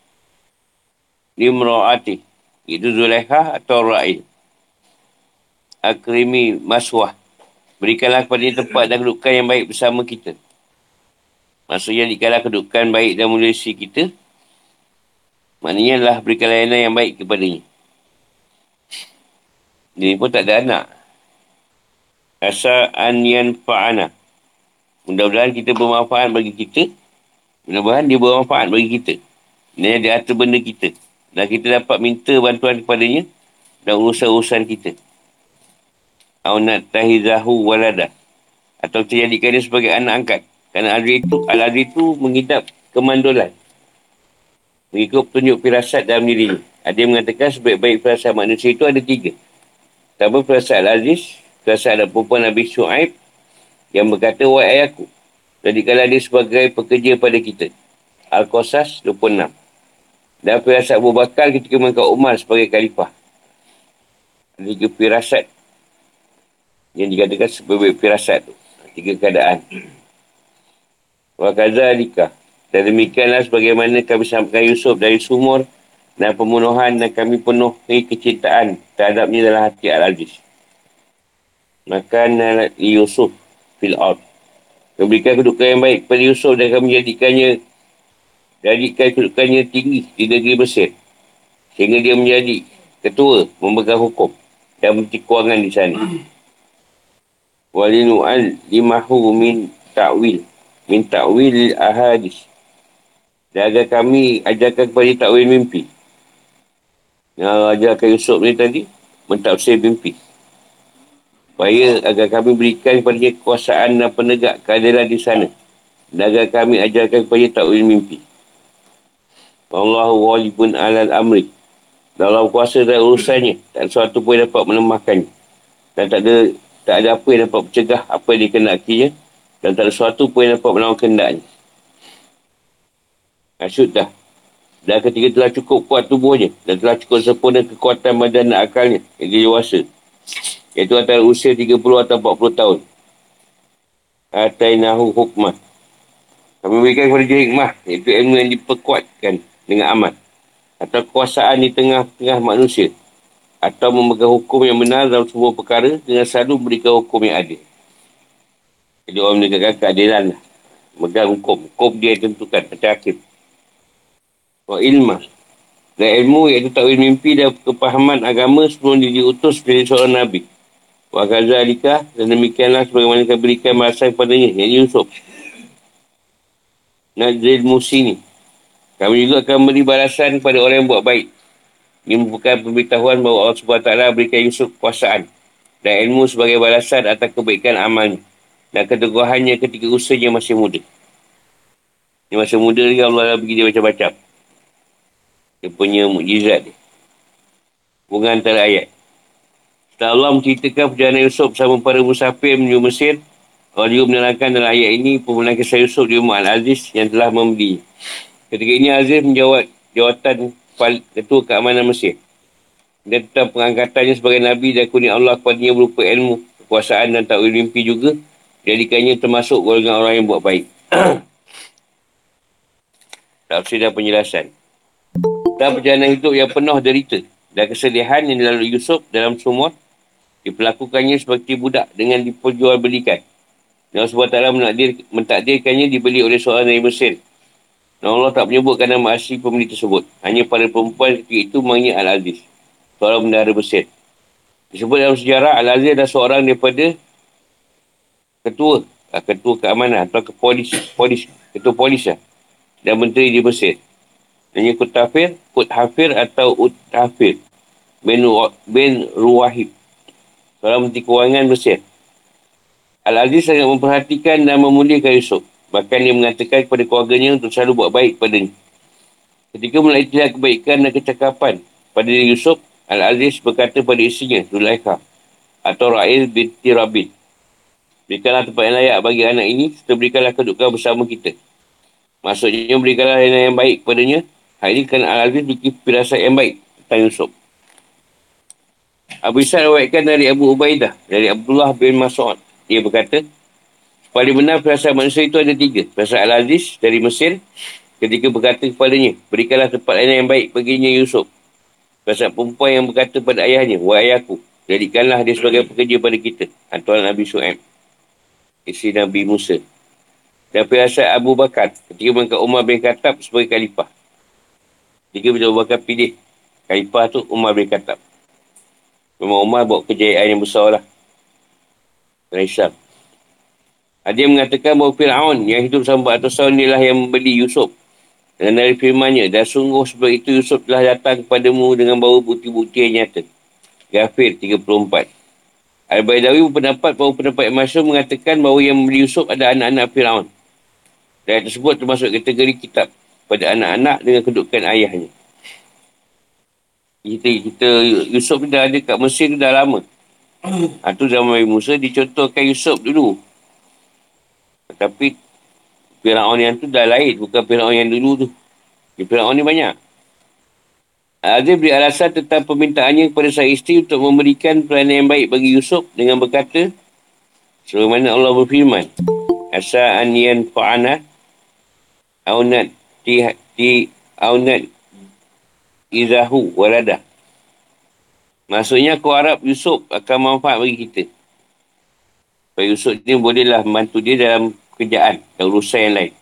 Limra'ati. Itu Zulaikha atau Ra'il. Akrimi Maswah, berikanlah kepada tempat dan kedudukan yang baik bersama kita. Maksudnya jikalah kedudukan baik dan mulia si kita, maknanya lah berikan layanan yang baik kepadanya. Dia pun tak ada anak. Asa an yanfa'ana, mudah-mudahan kita bermanfaat bagi kita. Mudah-mudahan dia bermanfaat bagi kita. Maksudnya dia atur benda kita dan kita dapat minta bantuan kepadanya dan urusan-urusan kita. Aunat tahizahu walada, atau terjadikan dia sebagai anak angkat. Kerana Al-Azri itu, Al-Azri itu menghidap kemandulan mengikut petunjuk firasat dalam dirinya. Ada yang mengatakan sebaik-baik firasat manusia itu ada tiga. Pertama, firasat Al-Aziz, firasat perempuan Nabi Shu'aib yang berkata, wahai ayahku, jadikanlah dia sebagai pekerja pada kita. Al-Qasas dua puluh enam. Dan firasat Abu Bakar ketika mengangkat Umar sebagai khalifah. Ada tiga firasat yang dikatakan sebagai firasat tu. Tiga keadaan. Wa kadzalika, dan demikianlah sebagaimana kami sampaikan Yusuf dari sumur dan pembunuhan, dan kami penuh kecintaan terhadapnya dalam hati Al-Aziz. Maka nalat Yusuf fil ard, memberikan kedudukan yang baik kepada Yusuf dan kami jadikannya jadikan kedudukannya tinggi di negeri Mesir sehingga dia menjadi ketua memegang hukum dan menteri kewangan di sana. Walinu'al limahu min ta'wil min ta'wil ahadis, dan agar kami ajarkan kepada ta'wil mimpi yang ajarkan Yusuf ni tadi, mentafsir mimpi, supaya agar kami berikan kepada kekuasaan dan penegak keadilan di sana, dan agar kami ajarkan kepada ta'wil mimpi. Wallahu ghalibun alal amri, dalam kuasa dan urusannya tak ada sesuatu pun dapat melemahkannya, dan tak ada Tak ada apa yang dapat mencegah apa yang dikehendakinya, dan tak ada sesuatu pun yang dapat melawan kehendaknya. Asyud dah. Dan ketika telah cukup kuat tubuhnya dan telah cukup sempurna kekuatan badan dan akalnya yang dewasa, iaitu antara usia tiga puluh atau empat puluh tahun. Atainahu hukmah, kami berikan kepada dia hikmah, iaitu ilmu yang diperkuatkan dengan amal atau kekuasaan di tengah-tengah manusia, atau memegang hukum yang benar dalam semua perkara dengan selalu memberikan hukum yang adil. Jadi orang menegakkan keadilan lah. Memegang hukum. Hukum dia tentukan. Macam hakim. Wa ilmah, dan ilmu iaitu takwil mimpi dan kepahaman agama sebelum dia diutus menjadi seorang Nabi. Wa kadzalika, dan demikianlah sebagaimana kami berikan bahasa kepadanya, iaitu Yusuf. Nazil Musini, kami juga akan beri balasan kepada orang yang buat baik. Ini merupakan pemberitahuan bahawa Allah subhanahu wa taala berikan Yusuf kekuasaan dan ilmu sebagai balasan atas kebaikan amalnya dan keteguhannya ketika usianya masih muda. Di masa muda ni Allah bagi dia macam-macam. Dia punya mukjizat dia. Hubungan antara ayat. Setelah Allah menceritakan perjalanan Yusuf bersama para musafir menuju Mesir, Allah juga menerangkan dalam ayat ini permulaan kisah Yusuf di rumah Al-Aziz yang telah membeli. Ketika ini Aziz menjawab jawatan Ketua Keamanan Mesir dan tentang pengangkatannya sebagai Nabi, dan kurnia Allah kepadanya berupa ilmu, kekuasaan dan takwil mimpi juga jadikannya termasuk golongan orang yang buat baik. Tafsir dan penjelasan. Dan perjalanan hidup yang penuh derita dan kesedihan yang dilalui Yusuf dalam sumur, diperlakukannya seperti budak dengan diperjualbelikan. Dan Allah subhanahu wa taala mentakdirkannya dibeli oleh seorang dari Mesir. Dan Allah tak menyebutkan nama asli pembeli tersebut. Hanya pada perempuan ketika itu namanya Al-Aziz, seorang bendahara Mesir. Disebut dalam sejarah, Al-Aziz adalah seorang daripada ketua, ketua keamanan atau ke polis, polis, ketua polis lah, dan menteri di Mesir. Hanya Kutafir, Kuthafir atau Uthafir bin, bin Ruwahib, seorang menteri kewangan Mesir. Al-Aziz sangat memperhatikan dan memuliakan Yusuf. Bahkan dia mengatakan kepada keluarganya untuk selalu buat baik kepadanya. Ketika mulai terlihat kebaikan dan kecakapan pada diri Yusuf, Al-Aziz berkata pada istrinya, Zulaikha, atau ra'il binti Rabin. Berikanlah tempat yang layak bagi anak ini, serta berikanlah kedudukan bersama kita. Maksudnya, berikanlah yang baik kepadanya. Hal ini kerana Al-Aziz memiliki firasat yang baik tentang Yusuf. Abu Isa riwayatkan dari Abu Ubaidah, dari Abdullah bin Mas'ud. Dia berkata, paling benar perasaan manusia itu ada tiga. Perasaan Al-Aziz dari Mesir, ketika berkata kepadanya, berikanlah tempat lain yang baik baginya Yusuf. Perasaan perempuan yang berkata pada ayahnya, wahai ayahku, jadikanlah dia sebagai pekerja pada kita. Hantuan Nabi Shu'aib, isteri Nabi Musa. Dan perasaan Abu Bakar, ketika mengangkat Umar bin Khattab sebagai khalifah. Jika bila Abu Bakar pilih khalifah tu, Umar bin Khattab. Memang Umar buat kejayaan yang besar lah. Dan Islam. Ada yang mengatakan bahawa Fir'aun yang hidup selama empat ratus tahun inilah yang membeli Yusuf. Dan dari firmannya, dan sungguh sebab itu Yusuf telah datang kepadamu dengan bawa bukti-bukti yang nyata. Ghafir tiga puluh empat. Al-Baidawi berpendapat bahawa pendapat masyur mengatakan bahawa yang membeli Yusuf ada anak-anak Fir'aun. Dan tersebut termasuk kategori kitab pada anak-anak dengan kedudukan ayahnya. Kita, kita Yusuf ni dah ada kat Mesir dah lama. Itu zaman Nabi Musa dicontohkan Yusuf dulu. Tapi Fir'aun yang tu dah lain, bukan Fir'aun yang dulu tu. Fir'aun ni banyak. Al-Aziz beri alasan tentang permintaannya kepada sang isteri untuk memberikan pelayanan yang baik bagi Yusuf dengan berkata, sebagaimana Allah berfirman, asa an yanfa'ana aunat Ti, ti aunat izahu waladah. Maksudnya aku harap Yusuf akan manfaat bagi kita. Sebab Yusuf ni bolehlah membantu dia dalam kerjaan dan urusan yang lain.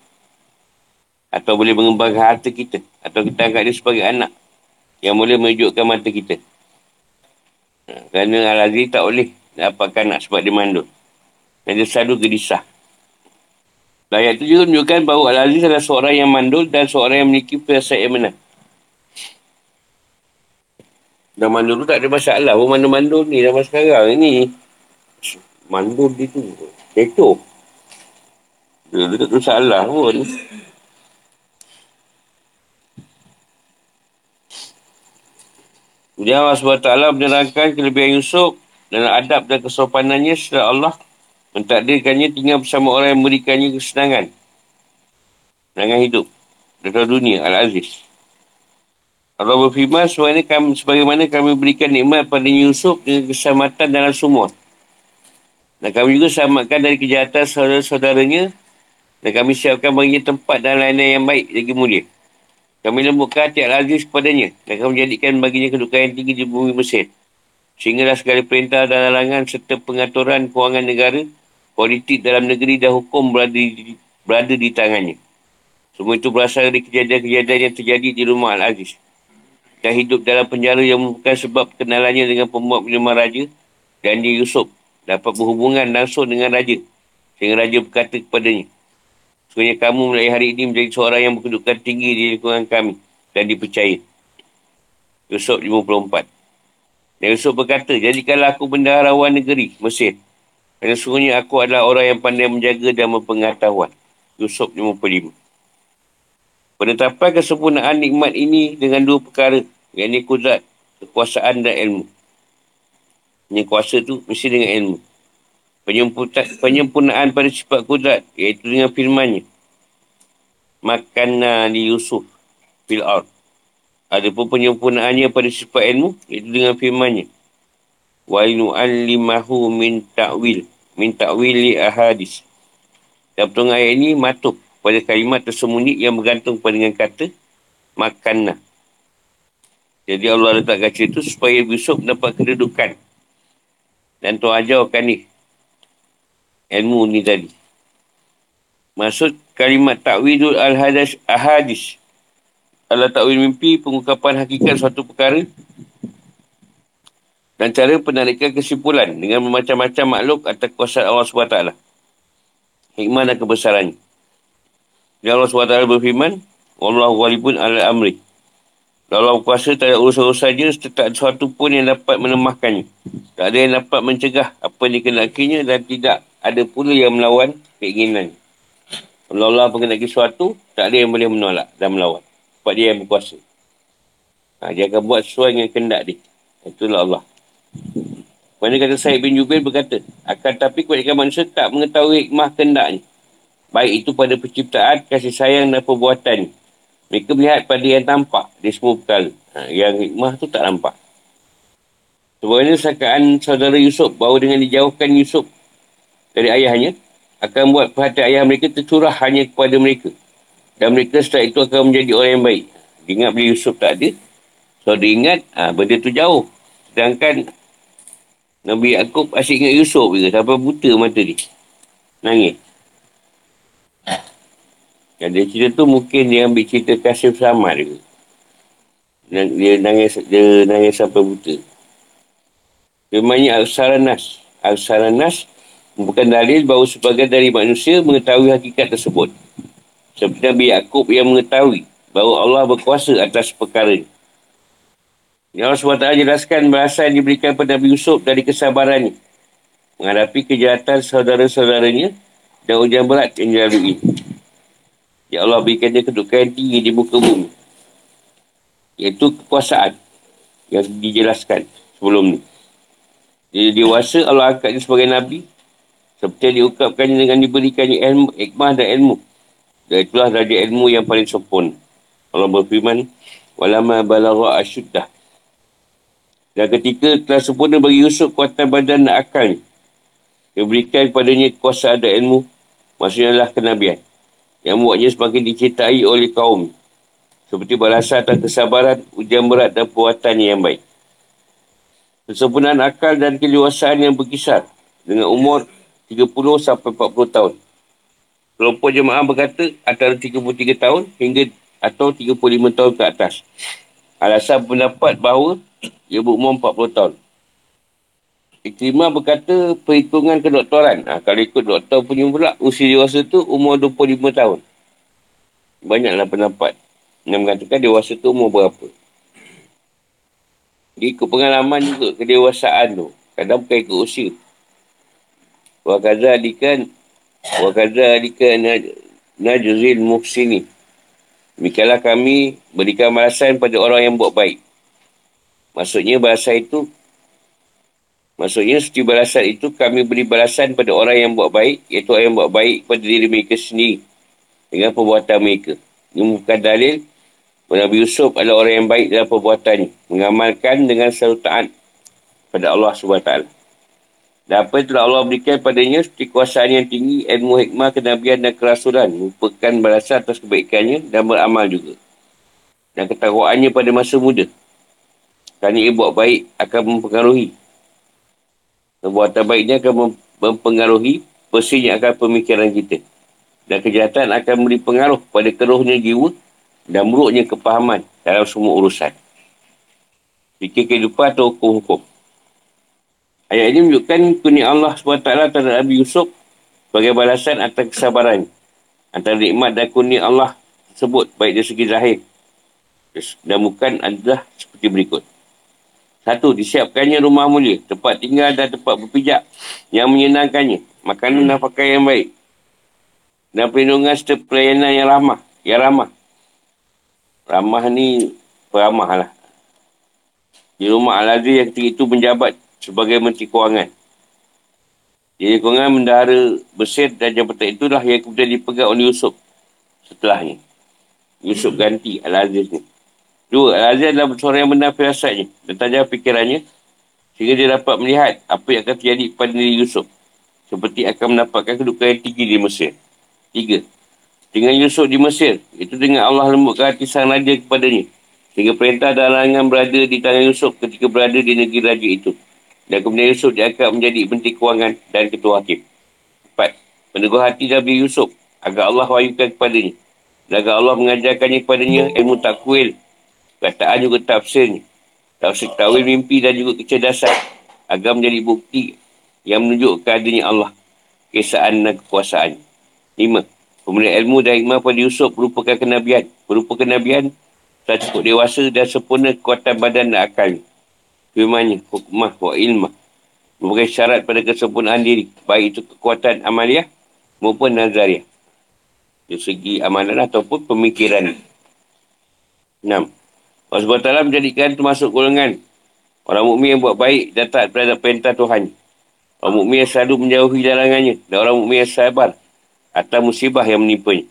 Atau boleh mengembangkan harta kita. Atau kita angkat dia sebagai anak yang boleh menunjukkan mata kita. Kerana Al-Aziz tak boleh dapatkan anak sebab dia mandul. Dan dia selalu gelisah. Ayat itu juga menunjukkan bahawa Al-Aziz adalah seorang yang mandul dan seorang yang memiliki perasaan yang benar. Dan mandul tu tak ada masalah. Oh, mandul-mandul ni zaman sekarang ni. Mandul dia tu. Kecoh. Dia tu masalah pun. Kemudian Allah subhanahu wa taala menerangkan kelebihan Yusuf dan adab dan kesopanannya setelah Allah mentakdirkannya tinggal bersama orang yang memberikannya kesenangan. Kesenangan hidup. Dalam dunia, Al-Aziz. Allah berfirman, kami, sebagaimana kami berikan nikmat pada Yusuf dengan keselamatan dalam semua. Dan kami juga selamatkan dari kejahatan saudara-saudaranya. Dan kami siapkan baginya tempat dan layanan yang baik lagi mulia. Kami lembutkan hati Al-Aziz kepadanya. Dan kami menjadikan baginya kedudukan yang tinggi di bumi Mesir. Sehinggalah segala perintah dan larangan serta pengaturan kewangan negara, politik dalam negeri dan hukum berada di, berada di tangannya. Semua itu berasal dari kejadian-kejadian yang terjadi di rumah Al-Aziz. Dan hidup dalam penjara yang merupakan sebab kenalannya dengan pembuat minuman raja dan dia Yusuf dapat berhubungan langsung dengan raja. Sehingga raja berkata kepadanya, sebenarnya kamu mulai hari ini menjadi seorang yang berkedudukan tinggi di lingkungan kami dan dipercaya. Yusuf lima puluh empat. Dan Yusuf berkata, jadikanlah aku bendaharawan negeri Mesir. Kerana sungguhnya aku adalah orang yang pandai menjaga dan berpengetahuan. Yusuf lima puluh lima. Penetapan kesempurnaan nikmat ini dengan dua perkara. Iaitu kudrat, kekuasaan dan ilmu. Yang kuasa tu mesti dengan ilmu. Penyempurnaan pada sifat kudrat, iaitu dengan firmannya. Makanna li Yusuf fil ard. Adapun penyempurnaannya pada sifat ilmu, itu dengan firmannya. Wa nu'allimahu min ta'wil, min ta'wili ahadis. Dan pertolongan ayat ini matuh pada kalimat tersembunyi yang bergantung pada dengan kata makanlah. Jadi Allah letak kata itu supaya Yusuf dapat kedudukan. Dan tu ajarkan ni ilmu ni tadi. Maksud kalimat ta'wilul al-hadis ahadis adalah takwil mimpi, pengungkapan hakikat suatu perkara dan cara penarikan kesimpulan dengan macam-macam makhluk atas kuasa Allah subhanahu wa taala. Hikmah dan kebesarannya. Dan Allah subhanahu wa taala berfirman, wallahu ghalibun ala amri. Dalam kuasa tak ada urusan-urusannya, serta tak sesuatu pun yang dapat melemahkannya. Tak ada yang dapat mencegah apa yang dikenakinya dan tidak ada pula yang melawan keinginannya. Kalau Allah mengenaki sesuatu, tak ada yang boleh menolak dan melawan. Sebab dia yang berkuasa. Ha, dia akan buat sesuai dengan kendak dia. Itulah Allah. Kerana kata Sa'id bin Jubair berkata, akan tapi kebanyakan manusia tak mengetahui hikmah kehendaknya. Baik itu pada penciptaan, kasih sayang dan perbuatan. Mereka melihat pada yang tampak, dia semua perkara. Ha, yang hikmah tu tak nampak. Sebenarnya sakaan saudara Yusuf bahawa dengan dijauhkan Yusuf dari ayahnya, akan buat perhatian ayah mereka tercurah hanya kepada mereka. Dan mereka setelah itu akan menjadi orang yang baik. Dia ingat bila Yusuf tak ada, so dia ingat ha, benda tu jauh. Sedangkan Nabi Yaakob asyik ingat Yusuf juga. Sampai buta mata dia. Nangis. Dan dia cerita tu mungkin dia ambil cerita Kasim Samad juga. Dan dia nangis, dia nangis sampai buta. Dia namanya Al-Saranas. Al-Saranas merupakan dalil bahawa sebagian dari manusia mengetahui hakikat tersebut. Seperti Nabi Yaakob yang mengetahui bahawa Allah berkuasa atas perkara ini. Ya Allah subhanahu wa taala jelaskan bahasa yang diberikan kepada Nabi Yusuf dari kesabarannya menghadapi kejahatan saudara-saudaranya dan ujian berat yang dilalui. Ya Allah berikan dia kedudukan tinggi di muka bumi, iaitu kekuasaan yang dijelaskan sebelum ni. Dia dewasa, Allah angkatnya sebagai Nabi seperti diungkapkannya dengan diberikannya ilmu, hikmah dan ilmu. Dan itulah darjah ilmu yang paling sempurna. Allah berfirman, Walamma balagha asyuddah. Dan ketika telah sempurna bagi Yusuf kekuatan badan dan akal, dia berikan kepadanya kekuasaan dan ilmu, maksudnya adalah kenabian, yang membuatnya semakin dicintai oleh kaum. Seperti balasan atas kesabaran, ujian berat dan perbuatannya yang baik. Kesempurnaan akal dan keluasan yang berkisar dengan umur tiga puluh sampai empat puluh tahun. Kelompok jemaah berkata antara tiga puluh tiga tahun hingga atau tiga puluh lima tahun ke atas. Alasan pendapat bahawa dia berumur empat puluh tahun. Ikrimah berkata perhitungan kedoktoran. Ha, kalau ikut doktor punya pula, usia dewasa tu umur dua puluh lima tahun. Banyaklah pendapat. Yang mengatakan dewasa tu umur berapa. Dia ikut pengalaman juga kedewasaan tu. Kadang bukan ikut usia. Wa kadzalikan wa kadzalikan najzil muhsinin. Mikalah kami berikan balasan pada orang yang buat baik. Maksudnya balasan itu, maksudnya setiap balasan itu kami beri balasan pada orang yang buat baik, iaitu orang yang buat baik pada diri mereka sendiri dengan perbuatan mereka. Ini bukan dalil bahawa Nabi Yusuf adalah orang yang baik dalam perbuatannya, mengamalkan dengan selalu taat pada Allah subhanahu wa taala. Dan apa yang telah Allah berikan padanya, seperti kuasaan yang tinggi, ilmu hikmah, kenabian dan kerasulan, merupakan balasan atas kebaikannya dan beramal juga. Dan ketakwaannya pada masa muda. Kerana ia buat baik akan mempengaruhi. Perbuatan baiknya akan mempengaruhi persihnya akan pemikiran kita. Dan kejahatan akan memberi pengaruh pada keruhnya jiwa dan buruknya kepahaman dalam semua urusan. Fikir kehidupan atau hukum-hukum. Ayat ini menunjukkan kurnia Allah subhanahu wa taala terhadap Nabi Yusuf sebagai balasan atas kesabaran. Antara nikmat dan kurnia Allah tersebut baik dari segi zahir dan bukan adalah seperti berikut. Satu, disiapkannya rumah mulia, tempat tinggal dan tempat berpijak yang menyenangkannya, makanan dan pakaian yang baik, dan perlindungan serta pelayanan yang ramah. Yang ramah. Ramah ni peramah lah. Di rumah Al-Azhar yang ketika itu menjabat sebagai Menteri Kewangan. Jadi Kewangan Bendahara Mesir dan jabatan itulah yang kemudian dipegang oleh Yusuf setelahnya. Yusuf ganti Al-Azhar ni. Dua, Al-Azhar adalah seorang yang benar firasatnya dan tajam fikirannya sehingga dia dapat melihat apa yang akan terjadi pada diri Yusuf. Seperti akan mendapatkan kedudukan yang tinggi di Mesir. Tiga, dengan Yusuf di Mesir, itu dengan Allah lembutkan hati sang raja kepadanya sehingga perintah dan larangan berada di tangan Yusuf ketika berada di negeri raja itu. Dan kemudian Yusuf diangkat menjadi Menteri Kewangan dan Ketua Hakim. Empat, meneguh hati Nabi Yusuf agar Allah wahyukan kepadanya dan agar Allah mengajarkannya kepadanya ilmu takwil, kataan juga tafsirnya, tafsir tawil mimpi dan juga kecerdasan, agar menjadi bukti yang menunjukkan adanya Allah, kesaan dan kekuasaan. Lima, pemberian ilmu dan hikmah pada Yusuf merupakan kenabian. Berupa kenabian, telah cukup dewasa dan sempurna kekuatan badan dan akal. Firmannya, hukmah wa ilmah, merupakan syarat pada kesempurnaan diri, baik itu kekuatan amaliah maupun nazariah, dari segi amalan ataupun pemikiran. Enam, Allah subhanahu wa taala menjadikan termasuk golongan Orang mukmin yang buat baik dan taat terhadap perintah Tuhan. Orang mukmin yang selalu menjauhi larangannya. Dan orang mukmin yang sabar atas musibah yang menimpanya.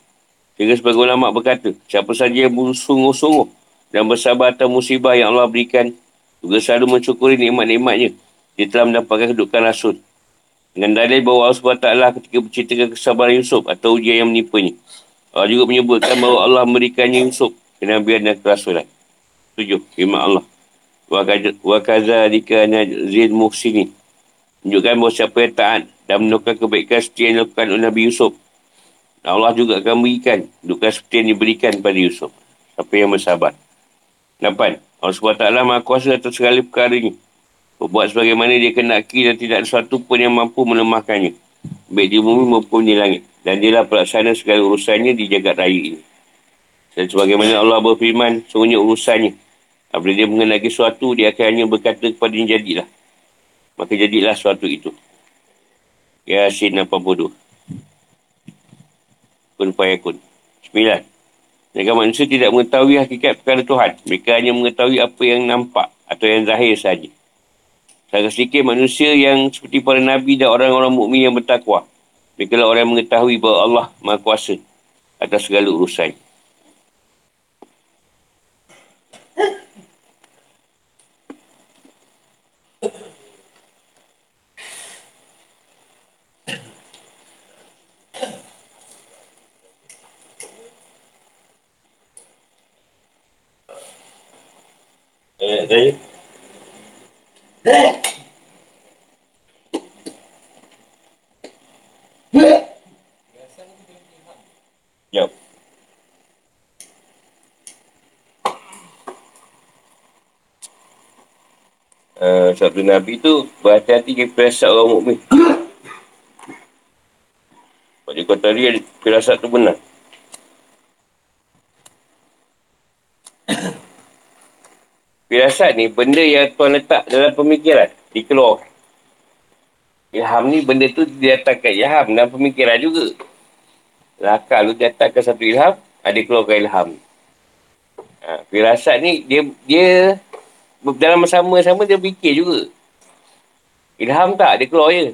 Sehingga sebagai ulama berkata, siapa saja yang bersungguh-sungguh dan bersabar atas musibah yang Allah berikan, juga selalu mensyukuri nikmat-nikmatnya, dia telah mendapatkan kedudukan rasul. Dengan dalil bahawa Allah subhanahu wa taala ketika menceritakan kesabaran Yusuf atau ujian yang menimpanya, Allah juga menyebutkan bahawa Allah memberikannya Yusuf kenabian dan kerasulan. Tujuh, firman Allah. Wa kadzalika najzil muhsinin. Menunjukkan bahawa siapa yang taat dan melakukan kebaikan seperti yang dilakukan oleh Nabi Yusuf, Allah juga akan berikan kedudukan seperti yang diberikan pada Yusuf. Siapa yang bersabar. Lapan, Allah subhanahu wa taala Maha Kuasa atas segala perkara ini. Berbuat sebagaimana dia kehendaki dan tidak ada sesuatu pun yang mampu melemahkannya, baik di bumi maupun di langit. Dan dialah pelaksana segala urusannya di jagat raya ini. Dan sebagaimana Allah berfirman, sungguhnya urusannya, apabila dia mengenaki sesuatu, dia akan hanya berkata kepadanya, jadilah. Maka jadilah sesuatu itu. Yasin lapan puluh dua. Kun fayakun. Sembilan. Mereka manusia tidak mengetahui hakikat perkara Tuhan. Mereka hanya mengetahui apa yang nampak atau yang zahir sahaja. Sangat sedikit manusia yang seperti para nabi dan orang-orang mukmin yang bertakwa. Mereka lah orang yang mengetahui bahawa Allah Maha Kuasa atas segala urusan. Eh, saya Eh. Eh. Jom. Uh, Sabtu Nabi tu berhati-hati dengan firasat orang mukmin. Pak Joko tadi firasat tu benar. Firasat ni benda yang Tuhan letak dalam pemikiran, dikeluarkan. Ilham ni benda tu didatangkan ilham dalam pemikiran juga. Akal tu didatangkan satu ilham, ada keluarkan ilham. Ha, firasat ni dia dia dalam sama-sama dia fikir juga. Ilham tak, dia keluar je.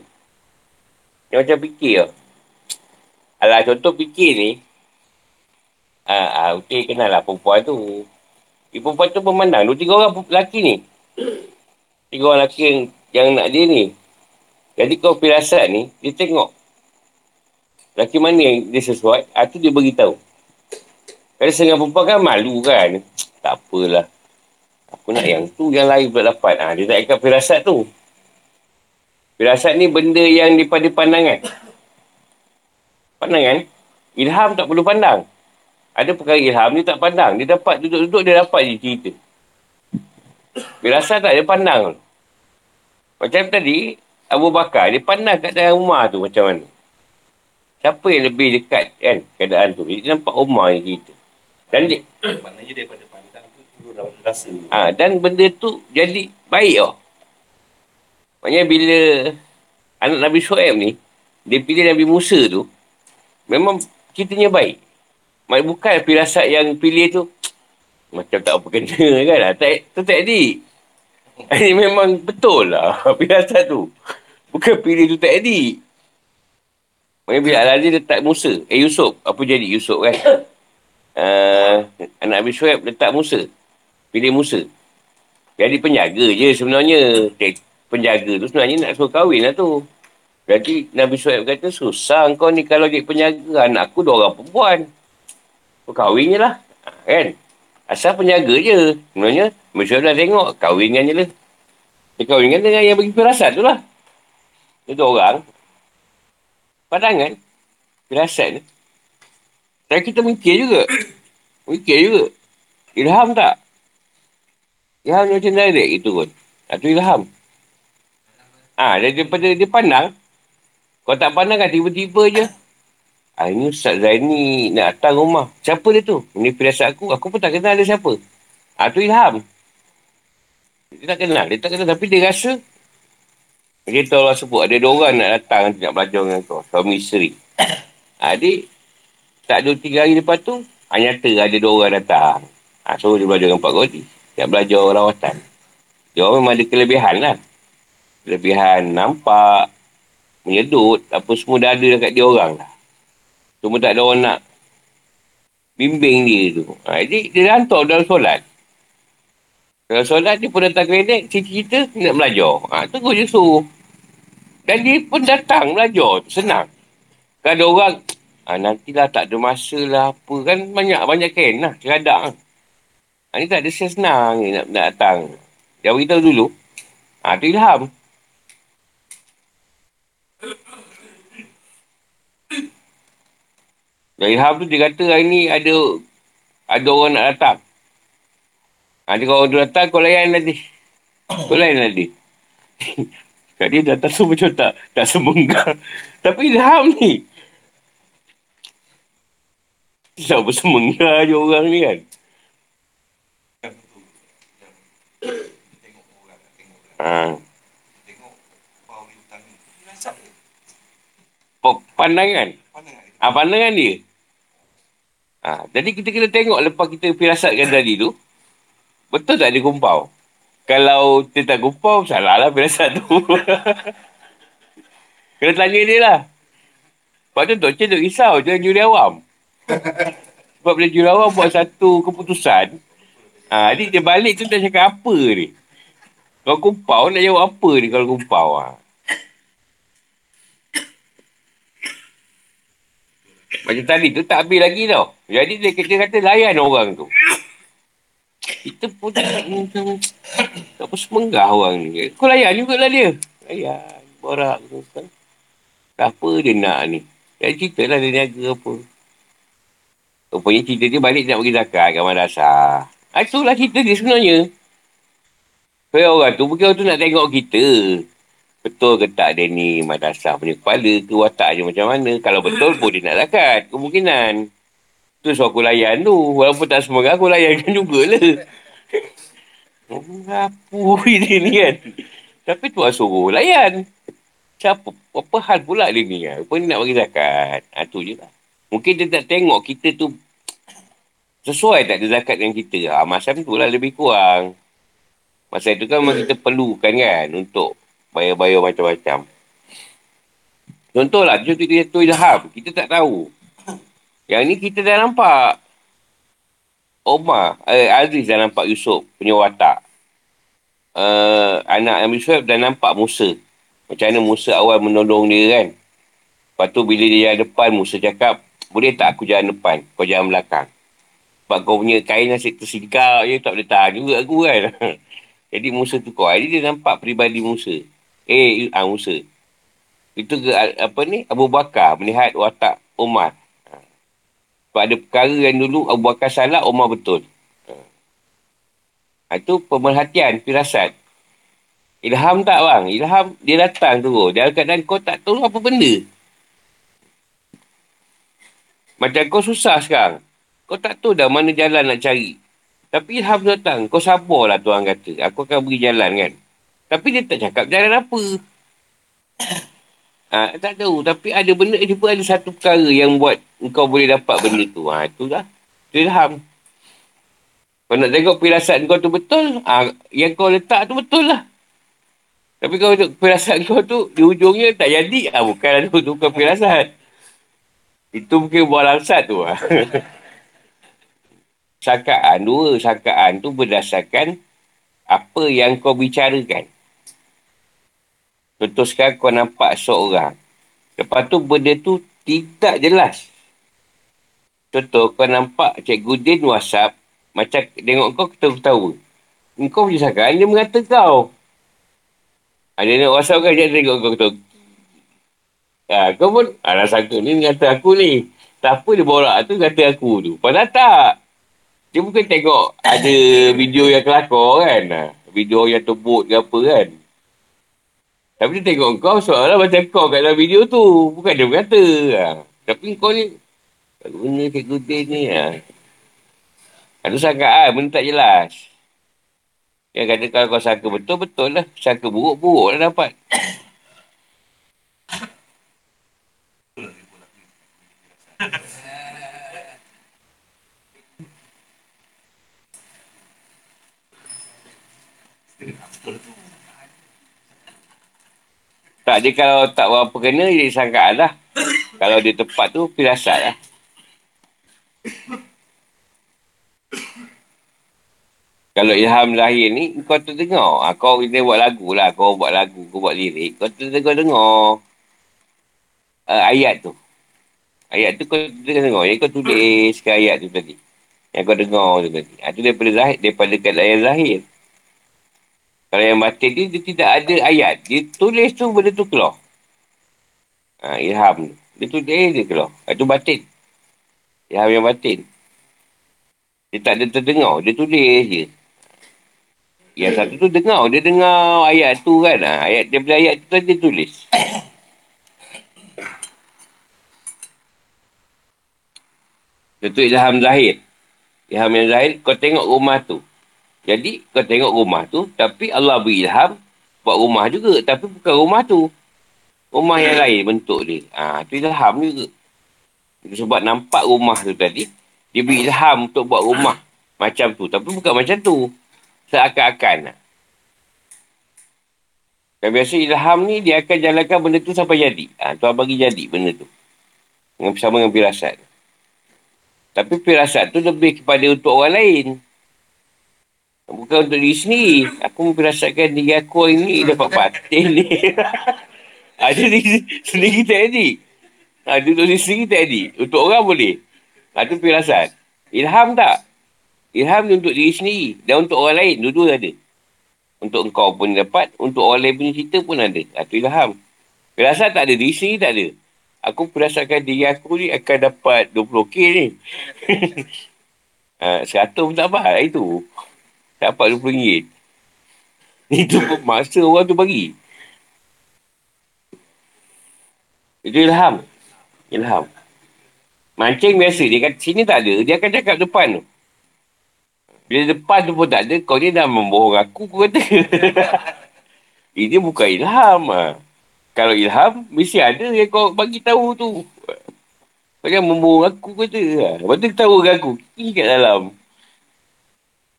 Dia macam fikir tau. Alah, contoh fikir ni, ah, ha, Uti kenal lah perempuan tu. Perempuan tu memandang. Dua, tiga orang lelaki ni. Tiga orang lelaki yang, yang nak dia ni. Jadi kau firasat ni, dia tengok. Lelaki mana yang dia sesuai, itu dia beritahu. Kalau setengah perempuan kan malu kan. Tak apalah. Aku nak yang tu, yang lain pula dapat. Ha, dia tak ikat firasat tu. Firasat ni benda yang daripada pandangan. Pandangan? Ilham tak perlu pandang. Ada perkara ilham, dia tak pandang. Dia dapat duduk-duduk, dia dapat je cerita. Firasat tak, dia pandang. Macam tadi, Abu Bakar, dia pandang kat dalam Umar tu macam mana. Siapa yang lebih dekat kan keadaan tu. Dia nampak Umar yang cerita. Dan dia... Maknanya daripada pandang tu, turun dalam rasa. Ha, dan benda tu jadi baik tau. Maknanya bila anak Nabi Shu'aib ni, dia pilih Nabi Musa tu, memang ceritanya baik. Maksudnya bukan firasat yang pilih tu macam tak apa kena kan lah. Tak, tu tak edik. Ini memang betul lah firasat tu. Bukan pilih tu tak edik. Maksudnya bila Al-Azir letak Musa, eh Yusuf, apa jadi Yusuf kan? Uh, anak Abi Shu'aib letak Musa. Pilih Musa. Jadi penjaga je sebenarnya. Penjaga tu sebenarnya nak suruh kahwin lah tu. Jadi Nabi Shu'aib kata, susah kau ni kalau jadi penjaga. Anak aku dua orang perempuan. Kau kahwin je lah. Kan? Asal penjaga je. Sebenarnya, Malaysia dah tengok. Kahwinkan je lah. Dia kahwinkan dengan yang bagi firasat tu lah. Dia tu orang. Pandangan. Firasat ni. Tapi kita mikir juga. Mikir juga. Ilham tak? Ilham macam direct itu pun. Itu ilham. Ah, ha, daripada dia pandang. Kau tak pandang kan tiba-tiba je. Ah, ini Ustaz Zaini nak datang rumah. Siapa dia tu? Ini firasat aku. Aku pun tak kenal dia siapa. Ah, tu ilham. Dia tak kenal. Dia tak kenal. Tapi dia rasa. Dia tahu lah sebut. Ada dua orang nak datang. Nak belajar dengan kau. Suami isteri. Ah, dia tak dua tiga hari lepas tu. Ah, nyata ada dua orang datang. Ah, so dia belajar dengan Pak Godi. Nak belajar rawatan. Dia memang ada kelebihan lah. Kelebihan nampak, menyedut, apa semua dah ada dekat dia orang lah. Cuma tak ada orang nak bimbing dia tu. Ha, jadi dia dah hantar dalam solat. Dalam solat dia pun datang klinik, cerita-cerita nak belajar. Ha, tegur je suruh. Dan dia pun datang belajar, senang. Kan ada orang, ha, nantilah tak ada masa lah apa kan, banyak-banyak kan lah, ceradak lah. Ha, ni tak ada saya senang ni nak, nak datang. Dia beritahu dulu. Ha, tu ilham. Dan ilham tu dia kata hari ni ada ada orang nak datang. Ha, dia kalau orang datang, kau layan nanti. Kau layan nanti. Kat dia datang tu macam tak, tak sembungkang. Tapi ilham ni. Tak bersembungkang je orang ni kan. Haa. Pandangan. Haa, pandangan dia. Haa, jadi kita kena tengok lepas kita firasatkan tadi tu. Betul tak dia gumpau? Kalau dia tak gumpau, salah lah firasat tu. Kena tanya dia lah. Sebab tu Tok Cik duk risau, jangan juri awam. Sebab bila juri awam buat satu keputusan, haa, dia balik tu tak cakap apa ni. Kalau kumpau, nak jawab apa ni kalau kumpau? Ha? Macam tadi tu tak habis lagi tau. Jadi dia kata-kata layan orang tu. Kita pun tak macam, tak pun semenggah orang ni. Kau layan juga lah dia. Layan, borak. Tak apa dia nak ni. Dia cerita lah dia niaga apa. Rupanya cerita dia balik dia nak pergi zakat kat madrasah. Itulah cerita dia sebenarnya. Kaya orang tu, mungkin orang tu nak tengok kita. Betul ke tak dia ni madrasah punya kepala ke, watak dia macam mana. Kalau betul pun dia nak zakat. Kemungkinan. Tu suara aku layan tu. Walaupun tak semua aku layankan jugalah. Ngapui dia ni kan. Tapi tu suruh layan. Siapa, apa hal pula dia ni kan. Rupanya nak bagi zakat. Ha, tu je lah. Mungkin dia tak tengok kita tu sesuai tak ada zakat dengan kita. Ha, macam tu lah lebih kurang. Masa itu kan memang kita perlukan kan untuk bayar-bayar macam-macam. Contohlah, contoh dia tu ilham. Kita tak tahu. Yang ni kita dah nampak. Omar, eh, Aziz dah nampak Yusuf punya watak. Uh, anak Nabi Yusuf dah nampak Musa. Macam mana Musa awal menolong dia kan. Lepas tu bila dia jalan depan, Musa cakap, boleh tak aku jalan depan? Kau jalan belakang. Sebab kau punya kain asyik tersingkap je, tak boleh tahan juga aku kan. Jadi Musa tukar. Jadi dia nampak peribadi Musa. Eh, ah, Musa. Itu ke, apa ni, Abu Bakar melihat watak Omar. Ha. Sebab ada perkara yang dulu Abu Bakar salah, Omar betul. Ha. Itu pemerhatian, firasat. Ilham tak bang? Ilham dia datang tu. Dia keadaan kau tak tahu apa benda. Macam kau susah sekarang. Kau tak tahu dah mana jalan nak cari. Tapi ilham datang. Kau sabarlah Tuhan kata. Aku akan beri jalan kan. Tapi dia tak cakap jalan apa. Ha, tak tahu. Tapi ada benda. Dia pun ada satu perkara yang buat kau boleh dapat benda tu. Ha, itulah. Itu ilham. Kau nak tengok firasat kau tu betul. Ha, yang kau letak tu betul lah. Tapi kalau firasat kau tu di ujungnya tak jadi. Ha, bukan tu. Bukan firasat. Itu mungkin buat langsat tu lah. Ha. Sakaan, dua sakaan tu berdasarkan apa yang kau bicarakan. Contoh sekarang kau nampak seorang. Lepas tu benda tu tidak jelas. Contoh kau nampak Cikgu Din WhatsApp. Macam tengok kau ketawa-ketawa. Kau punya sakaan dia mengata kau. Dia nak WhatsApp kan dia tengok kau ketawa. Ha, kau pun alah sangka ni mengata aku ni. Tak apa dia borak tu kata aku tu. Padahal tak. Dia bukan tengok ada video yang kelakor kan. Video yang terbut ke apa kan. Tapi dia tengok kau seolah-olah macam kau kat dalam video tu. Bukan dia berkata. Ha. Tapi kau ni, aku punya Cikgu Din ni. Ha. Itu sangkaan, benda tak jelas. Yang kata kalau kau sangka betul-betul lah. Sangka buruk-buruk lah dapat. Tak, dia kalau tak berapa kena, dia sangkaan lah. Kalau dia tepat tu, firasat lah. Kalau ilham lahir ni, kau terdengar. Ha, kau kena buat lagu lah. Kau buat lagu, kau buat lirik. Kau terdengar-dengar uh, ayat tu. Ayat tu kau terdengar. Yang kau tulis ke ayat tu tadi. Yang kau dengar tu tadi. Ha, tu daripada zahir, daripada keadaan zahir. Kalau yang batin ni, dia tidak ada ayat. Dia tulis tu, benda tu keluar. Ha, ilham tu. Dia tulis, dia keluar. Itu batin. Ilham yang batin. Dia tak ada terdengar. Dia tulis je. Yang satu tu dengar. Dia dengar ayat tu kan. Ayat daripada ayat tu kan dia tulis. Itu ilham zahir. Ilham yang zahir, kau tengok rumah tu. Jadi, kau tengok rumah tu. Tapi Allah beri ilham buat rumah juga. Tapi bukan rumah tu. Rumah yang lain bentuk dia. Ha, tu ilham juga. Sebab nampak rumah tu tadi, dia beri ilham untuk buat rumah macam tu. Tapi bukan macam tu. Seakan-akan. Dan biasa ilham ni, dia akan jalankan benda tu sampai jadi. Ha, Tuhan bagi jadi benda tu. Dengan, sama dengan firasat. Tapi firasat tu lebih kepada untuk orang lain. Bukan untuk diri sendiri. Aku memperasatkan diri aku ini dapat batin ni. Ada diri sendiri tak jadi. Ada diri sendiri tak jadi. Untuk orang boleh. Ha, tu firasat. Ilham tak? Ilham ni untuk diri sendiri dan untuk orang lain. Dua-dua ada. Untuk engkau pun dapat. Untuk orang lain punya cerita pun ada. Ha, tu ilham. Firasat tak ada. Diri sendiri tak ada. Aku firasatkan diri aku ni akan dapat dua puluh K ni. ha, seratus pun tak dapat hari tu. Tak dapat dua puluh ringgit. Itu pun masa orang tu bagi. Itu ilham. Ilham. Mancing biasa. Dia kata sini tak ada. Dia akan cakap depan tu. Bila depan tu pun tak ada. Kau ni dah membohong aku. Kau kata. Ini bukan ilham. Ha. Kalau ilham, mesti ada yang kau bagi tahu tu. Kau jangan membohong aku. Kata. Ha. Lepas tu ketawa dengan aku. Ini kat dalam.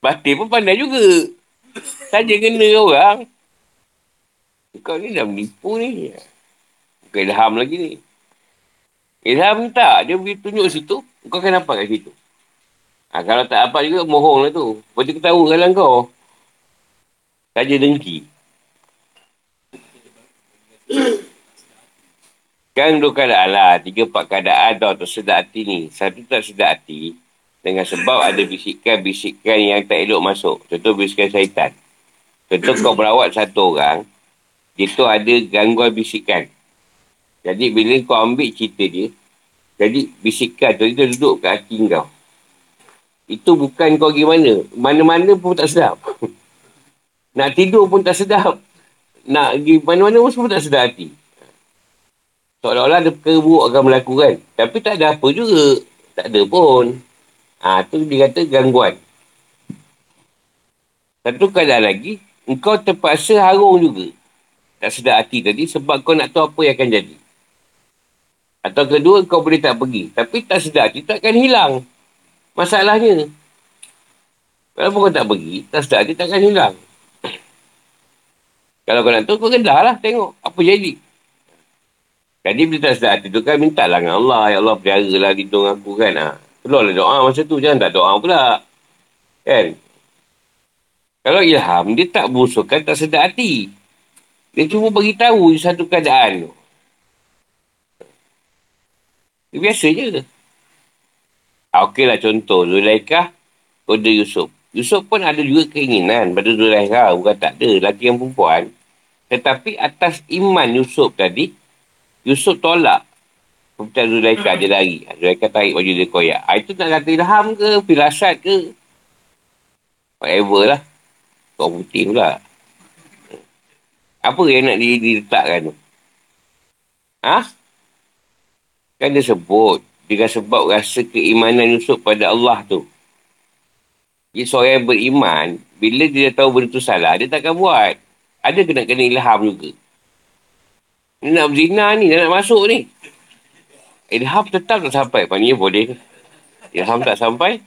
Batin pun pandai juga. Saja kena orang. Kau ni dah menipu ni. Bukan ilham lagi ni. Ilham tak. Dia pergi tunjuk situ. Kau akan nampak kat situ. Ha, kalau tak dapat juga, mohong lah tu. Lepas tu ketawa kalah kau. Saja dengki. Sekarang dua keadaan lah. Tiga, empat keadaan tau. Tak sedap hati ni. Satu tak sedap hati. Dengan sebab ada bisikan-bisikan yang tak elok masuk. Contoh bisikan syaitan. Contoh kau merawat satu orang. Dia tu ada gangguan bisikan. Jadi bila kau ambil cerita dia, jadi bisikan tu, dia duduk kat hati kau. Itu bukan kau pergi mana. Mana-mana pun tak sedap. Nak tidur pun tak sedap. Nak pergi mana-mana pun semua tak sedap hati. Seolah-olah ada perkara buruk akan berlaku kan. Tapi tak ada apa juga. Tak ada pun. Ha, tu dia kata gangguan. Satu keadaan lagi, engkau terpaksa harung juga. Tak sedap hati tadi sebab kau nak tahu apa yang akan jadi. Atau kedua, kau boleh tak pergi. Tapi tak sedap hati, tak akan hilang. Masalahnya. Kalau kau tak pergi, tak sedap hati tak akan hilang. Kalau kau nak tahu, kau kedah lah tengok apa jadi. Jadi bila tak sedap hati tu kan, minta lah dengan Allah. Ya Allah, peliharalah hidung aku kan. Ha. Keluarlah doa masa tu. Jangan tak doa pula. Kan? Kalau ilham, dia tak berusulkan, tak sedap hati. Dia cuma beritahu satu keadaan tu. Dia biasa je. Ah, okeylah contoh. Zulaikha, koda Yusuf. Yusuf pun ada juga keinginan pada Zulaikha. Bukan tak ada. Laki yang perempuan. Tetapi atas iman Yusuf tadi, Yusuf tolak. Permintaan Zulaikha dia lari. Zulaikha tarik baju dia koyak. Ah, itu nak kata ilham ke? Firasat ke? Whatever lah. Kau putih pula. Apa yang nak diletakkan tu? Ha? Kan dia sebut. Dengan sebab rasa keimanan Yusuf pada Allah tu. Jadi seorang yang beriman, bila dia tahu benda tu salah, dia takkan buat. Ada kena-kena ilham juga. Dia nak berzina ni, dia nak masuk ni. Ilham tetap tak sampai. Pak ni boleh. Ilham tak sampai.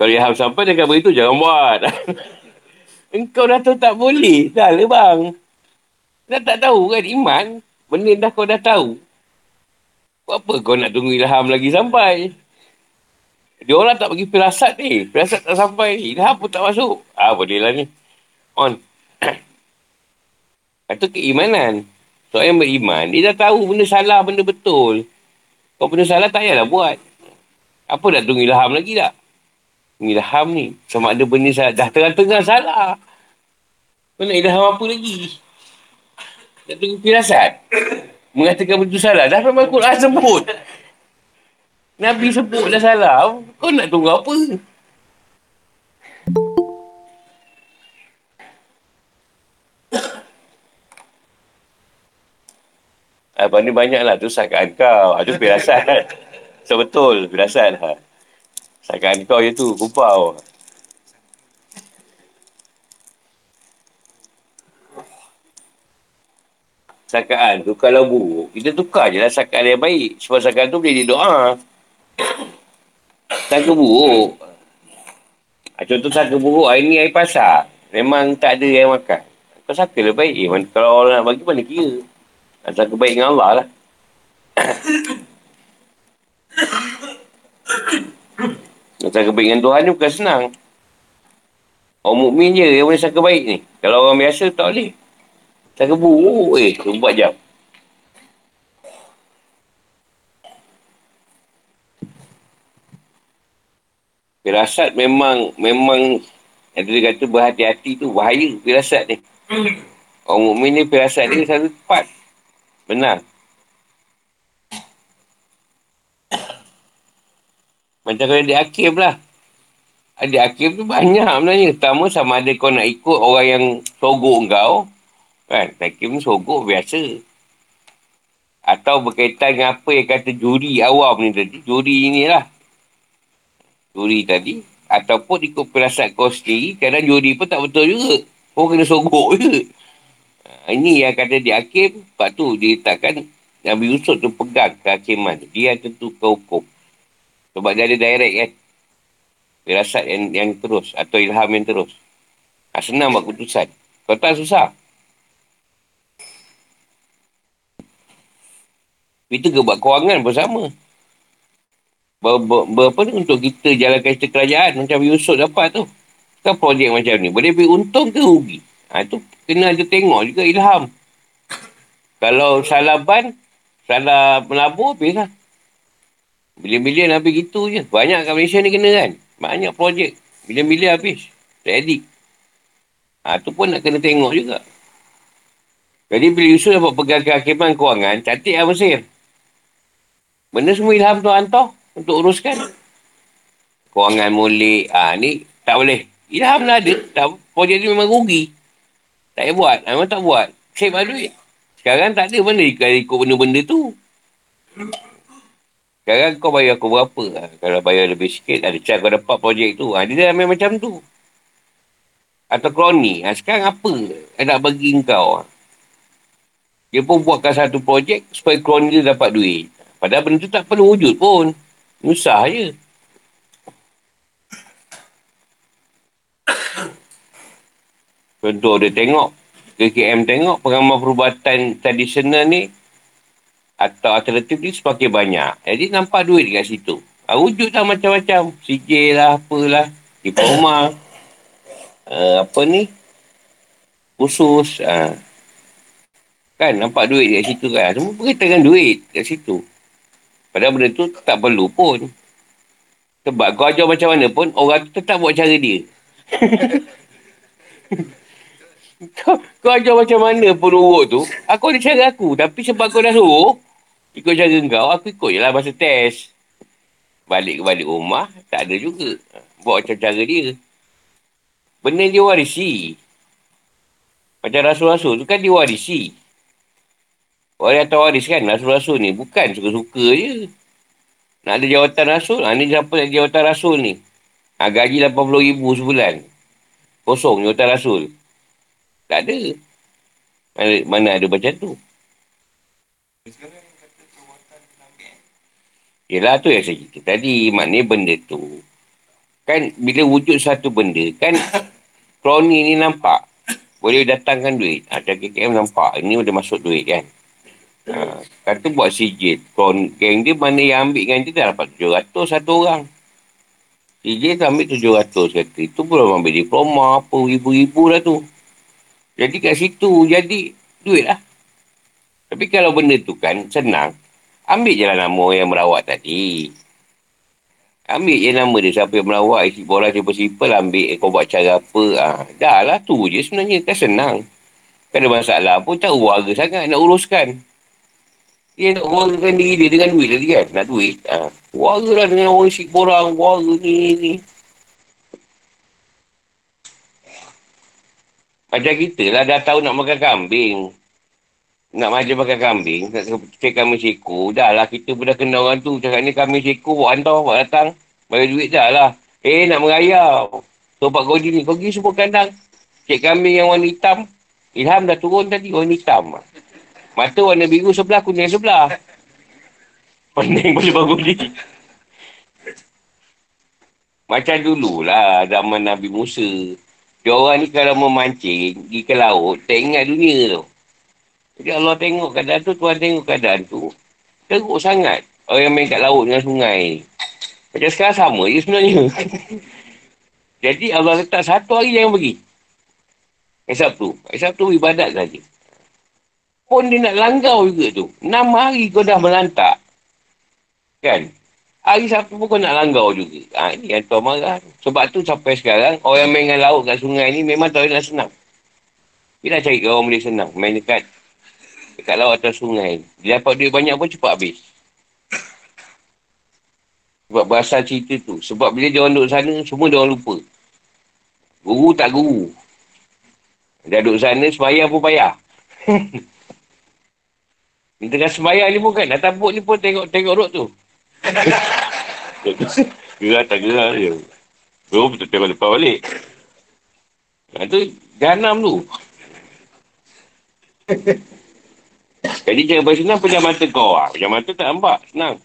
Kalau ilham sampai, dia akan beritahu, jangan buat. Engkau dah tahu tak boleh. Dah le bang. Dah tak tahu kan iman. Benda dah kau dah tahu. Buat apa kau nak tunggu ilham lagi sampai? Dia orang tak bagi firasat ni. Firasat tak sampai ni. Ilham pun tak masuk. Ah, boleh lah ni. On. Itu keimanan. Soal yang beriman, dia dah tahu benda salah, benda betul. Kau benda salah tak payahlah buat. Apa dah tunggu ilham lagi tak? Tunggu ilham ni. Sama ada benda salah. Dah tengah-tengah salah. Kau nak ilham apa lagi? Dah tunggu firasat. Mengatakan betul salah. Dah memang Quran sebut. Nabi sebut dah salah. Kau nak tunggu apa? Abang ni banyak lah. Tu sakaan kau. Itu firasat. So betul. Firasat lah. Sakaan kau je tu. Kupau. Sakaan tu kalau buruk, kita tukar je lah sakaan yang baik. Sebab sakaan tu boleh jadi doa. Saka buruk. Contoh saka buruk, air ni air pasar. Memang tak ada yang makan. Kau saka lah baik. Eh, mana, kalau orang nak bagi, mana kira. Saka baik dengan Allah lah. Saka baik dengan Tuhan ni bukan senang. Orang mukmin je yang boleh saka baik ni. Kalau orang biasa tak boleh. Saka buruk eh, empat jam. Firasat memang, memang ada dia kata berhati-hati tu, bahaya firasat ni. Orang mukmin ni firasat dia selalu tepat. Benar. Macam kalau adik Hakim lah. Adik Hakim tu banyak sebenarnya. Pertama sama ada kau nak ikut orang yang sogok kau. Kan, hakim sogok biasa. Atau berkaitan dengan apa yang kata juri awam ni tadi. Juri inilah. Juri tadi. Ataupun ikut perasaan kau sendiri. Kadang juri pun tak betul juga. Kau kena sogok je. Ini yang kata dia hakim. Sebab tu dia letakkan Nabi Yusuf tu pegang kehakiman. Dia tentukan hukum. Sebab dia ada direct kan. Perasaan yang, yang terus. Atau ilham yang terus. Ha, senang buat keputusan. Kau tak susah. Kita ke buat kewangan bersama. Ber, ber, berapa ni untuk kita jalankan cerita kerajaan macam Yusuf dapat tu. Kan projek macam ni. Boleh beri untung ke rugi? Ha, tu kena ada tengok juga ilham. Kalau salah ban, salah melabur, habis lah. Bilion-bilion habis gitu je. Banyak kat Malaysia ni kena kan. Banyak projek. Bilion-bilion habis. Ready. Ha, tu pun nak kena tengok juga. Jadi bila Yusuf dapat pegang kehakiman kewangan, cantik lah Mesir. Benda semua ilham tu hantar untuk uruskan. Kewangan mulik, ah ni tak boleh. Ilham lah ada. Tak, projek ni memang rugi. Tak payah buat. Memang tak buat. Save lah duit. Sekarang tak ada mana ikut benda-benda tu. Sekarang kau bayar aku berapa. Ha, kalau bayar lebih sikit, ada cara kau dapat projek tu. Ha, dia dah main macam tu. Atau kroni. Ha, sekarang apa nak bagi engkau? Dia pun buatkan satu projek supaya klon dia dapat duit. Padahal benda tu tak perlu wujud pun. Usah je. Contoh dia tengok. K K M tengok pengamal perubatan tradisional ni atau alternatif ni semakin banyak. Jadi nampak duit dekat situ. Ha, wujud lah macam-macam. Sijil lah, apalah. Diploma. Uh, apa ni? Khusus. Haa. Uh. Kan nampak duit kat situ kan. Semua berkaitan dengan duit kat situ. Padahal benda tu tak perlu pun. Sebab kau ajar macam mana pun, orang tu tetap buat cara dia. kau, kau ajar macam mana pun urut tu, aku ada cara aku. Tapi sebab kau dah suruh, ikut cara kau, aku ikut je lah masa test. Balik ke balik rumah, tak ada juga. Buat macam cara dia. Benda dia warisi. Macam rasul-rasul tu kan dia warisi. Orang atau waris kan, rasul-rasul ni. Bukan suka-suka je. Nak ada jawatan rasul, ha, ni siapa nak jawatan rasul ni? Ha, gaji lapan puluh ribu sebulan. Kosong jawatan rasul. Tak ada. Mana, mana ada macam tu? Sekarang yang kata jawatan Nabi. Yelah tu yang saya cerita tadi. Maknanya benda tu. Kan bila wujud satu benda, kan kroni ni nampak. Boleh datangkan duit. Ada K K M nampak. Ini dah masuk duit kan. Ha, kata buat sijil. Kon geng dia mana yang ambil dengan dia dah dapat tujuh ratus satu orang. Sijil tu ambil tujuh ratus kata. Itu belum ambil diploma apa ribu-ribu lah tu. Jadi kat situ jadi duit lah. Tapi kalau benda tu kan senang. Ambil je lah nama orang yang merawat tadi. Ambil je nama dia siapa yang merawat. Isi bola simple-simple ambil. Eh, kau buat cara apa. Ha, dah lah tu je sebenarnya. Kan senang. Kan ada masalah pun tak uara sangat nak uruskan. Dia nak uarakan diri dia dengan duit tadi kan. Nak duit. Ha. Uara lah dengan orang isi borang. Uara ni ni. Macam kita lah dah tahu nak makan kambing. Nak macam makan kambing. Nak cek kambing seko. Dah lah kita pun dah kenal orang tu. Cakap ni kambing seko. Buat hantar. Buat datang. Bagi duit dah lah. Eh nak merayau. Sobat kau ni. Kau pergi semua kandang. Cek kambing yang warna hitam. Ilham dah turun tadi, warna hitam. Mata warna biru sebelah, kuning sebelah. Pening boleh bangun diri. Macam dululah zaman Nabi Musa. Dia orang ni kalau memancing, pergi ke laut, tak ingat dunia tu. Jadi Allah tengok keadaan tu, Tuhan tengok keadaan tu. Teruk sangat orang yang main kat laut dengan sungai. Macam sekarang sama je sebenarnya. Jadi Allah letak satu hari jangan pergi. Hari Sabtu. Hari Sabtu ibadat saja. Pun dia nak langgar juga tu. Enam hari kau dah melantak. Kan? Hari Sabtu pun kau nak langgar juga. Ha, ini yang tuan marah. Sebab tu sampai sekarang, orang main dengan laut kat sungai ni memang tak nak senang. Dia nak cari orang boleh senang. Main dekat dekat laut atau sungai. Dia dapat duit banyak pun cepat habis. Sebab berasal cerita tu. Sebab bila dia orang duduk sana, semua dia orang lupa. Guru tak guru. Dia duduk sana, semayang pun payah. Dia tengah semayang ni pun kan, atas bot ni pun tengok-tengok rot tu. Gerak tak gerak dia. Bro, betul tengok lepas balik. Lepas tu, jahanam tu. Jadi, jangan bersenang, pejam mata kau lah. Pejam mata tak nampak, senang.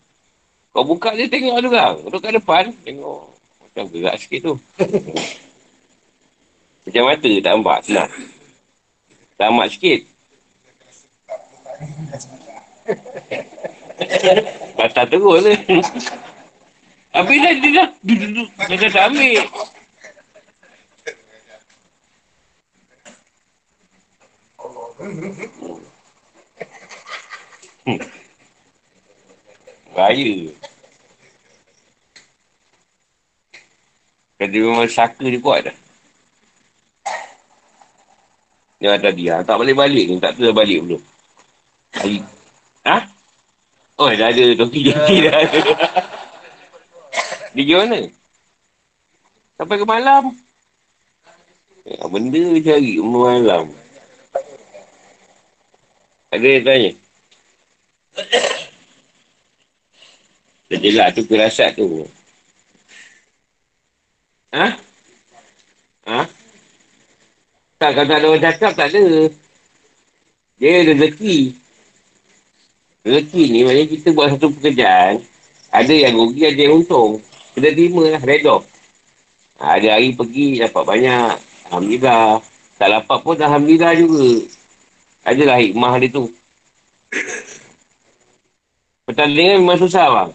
Kau buka dia, tengok tu kan. Duduk kat depan, tengok. Macam gerak sikit tu. Macam mata tak nampak, senang. Selamat sikit. Batal terus lah. Habis dah dia dah duduk-duduk. Dia dah tak ambil. Hmm. Bahaya. Kata memang saka dia kuat dah. Ya tadi lah. Tak balik-balik ni. Tak tahu dah balik belum. Hari. Ha? Oh dah ada. Toki-toki dah ada. Dia mana? Sampai ke malam. Ya, benda cari malam. Ada yang tanya? Dah jelak tu kerasat tu. Ha? Ha? Tak, kalau tak ada orang cakap, tak ada. Dia rezeki. Rezeki ni, maknanya kita buat satu pekerjaan. Ada yang rugi, ada yang untung. Kita terima lah, redof. Ha, ada hari pergi, dapat banyak. Alhamdulillah. Tak dapat pun, alhamdulillah juga. Adalah hikmah dia tu. Pertandingan memang susah, bang.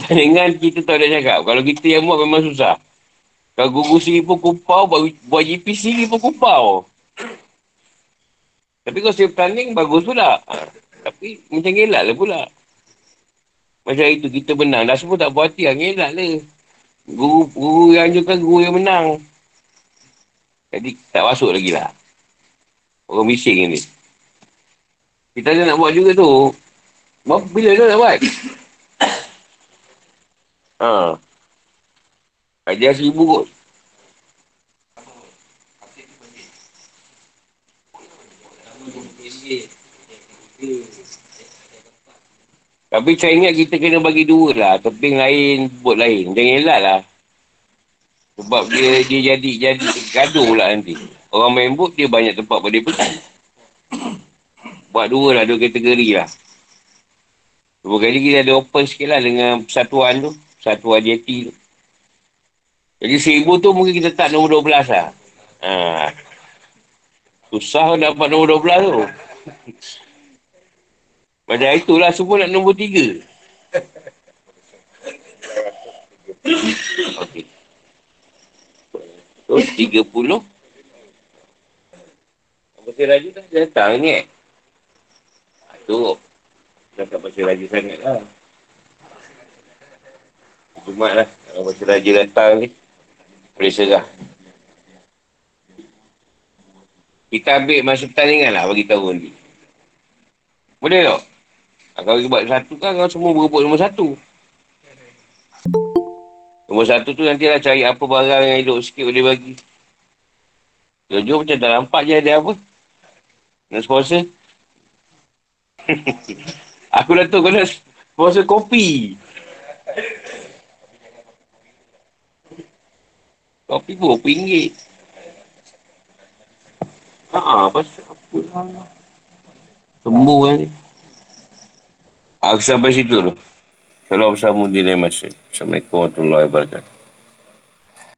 Pertandingan kita tak ada cakap. Kalau kita yang buat, memang susah. Kalau gugus sini pun kupau, buat, buat G P sini pun kupau. Tapi kalau saya bertanding, bagus pula. Ha, tapi macam ngelak lah pula. Macam itu kita menang. Dah semua tak puas hati lah, ngelak lah. Guru, guru yang anjurkan, guru yang menang. Jadi tak masuk lagi lah. Orang bising ni. Kita ada nak buat juga tu. Bila tu nak buat? Haa. Dia seribu kot. Tapi saya ingat kita kena bagi dua lah. Teping lain, bot lain. Jangan elak lah. Sebab dia dia jadi jadi gaduh lah nanti. Orang main bot, dia banyak tempat pada pergi. Buat dua lah, dua kategori lah. Dua kali kita ada open sikit lah dengan persatuan tu. Persatuan J T tu. Jadi seribu tu mungkin kita tak nombor dua belas lah. Ha. Susah dapat nombor dua belas tu. Pada hari itulah semua nak nombor tiga. Okey. Terus tiga puluh. Pasir Raja dah datang ni eh. Itu. Dah kat Pasir Raja sangat lah. Jumat lah. Kalau Pasir Raja datang ni. Boleh serah. Kita ambil masa pertandingan lah bagi tahun ni. Boleh tak? Kalau kita buat satu kan, kalau semua berebut nombor satu. Nombor satu tu nantilah cari apa barang yang elok sikit boleh bagi. Jujur macam dah nampak je ada apa. Nak sponsor. Aku dah tu kau nak sponsor kopi. Kopi pun ringgit. Haa, pasal apa lah. Sembuh kan ni. Aku sampai situ dulu. Salam bersama di lain masa. Assalamualaikum warahmatullahi wabarakatuh.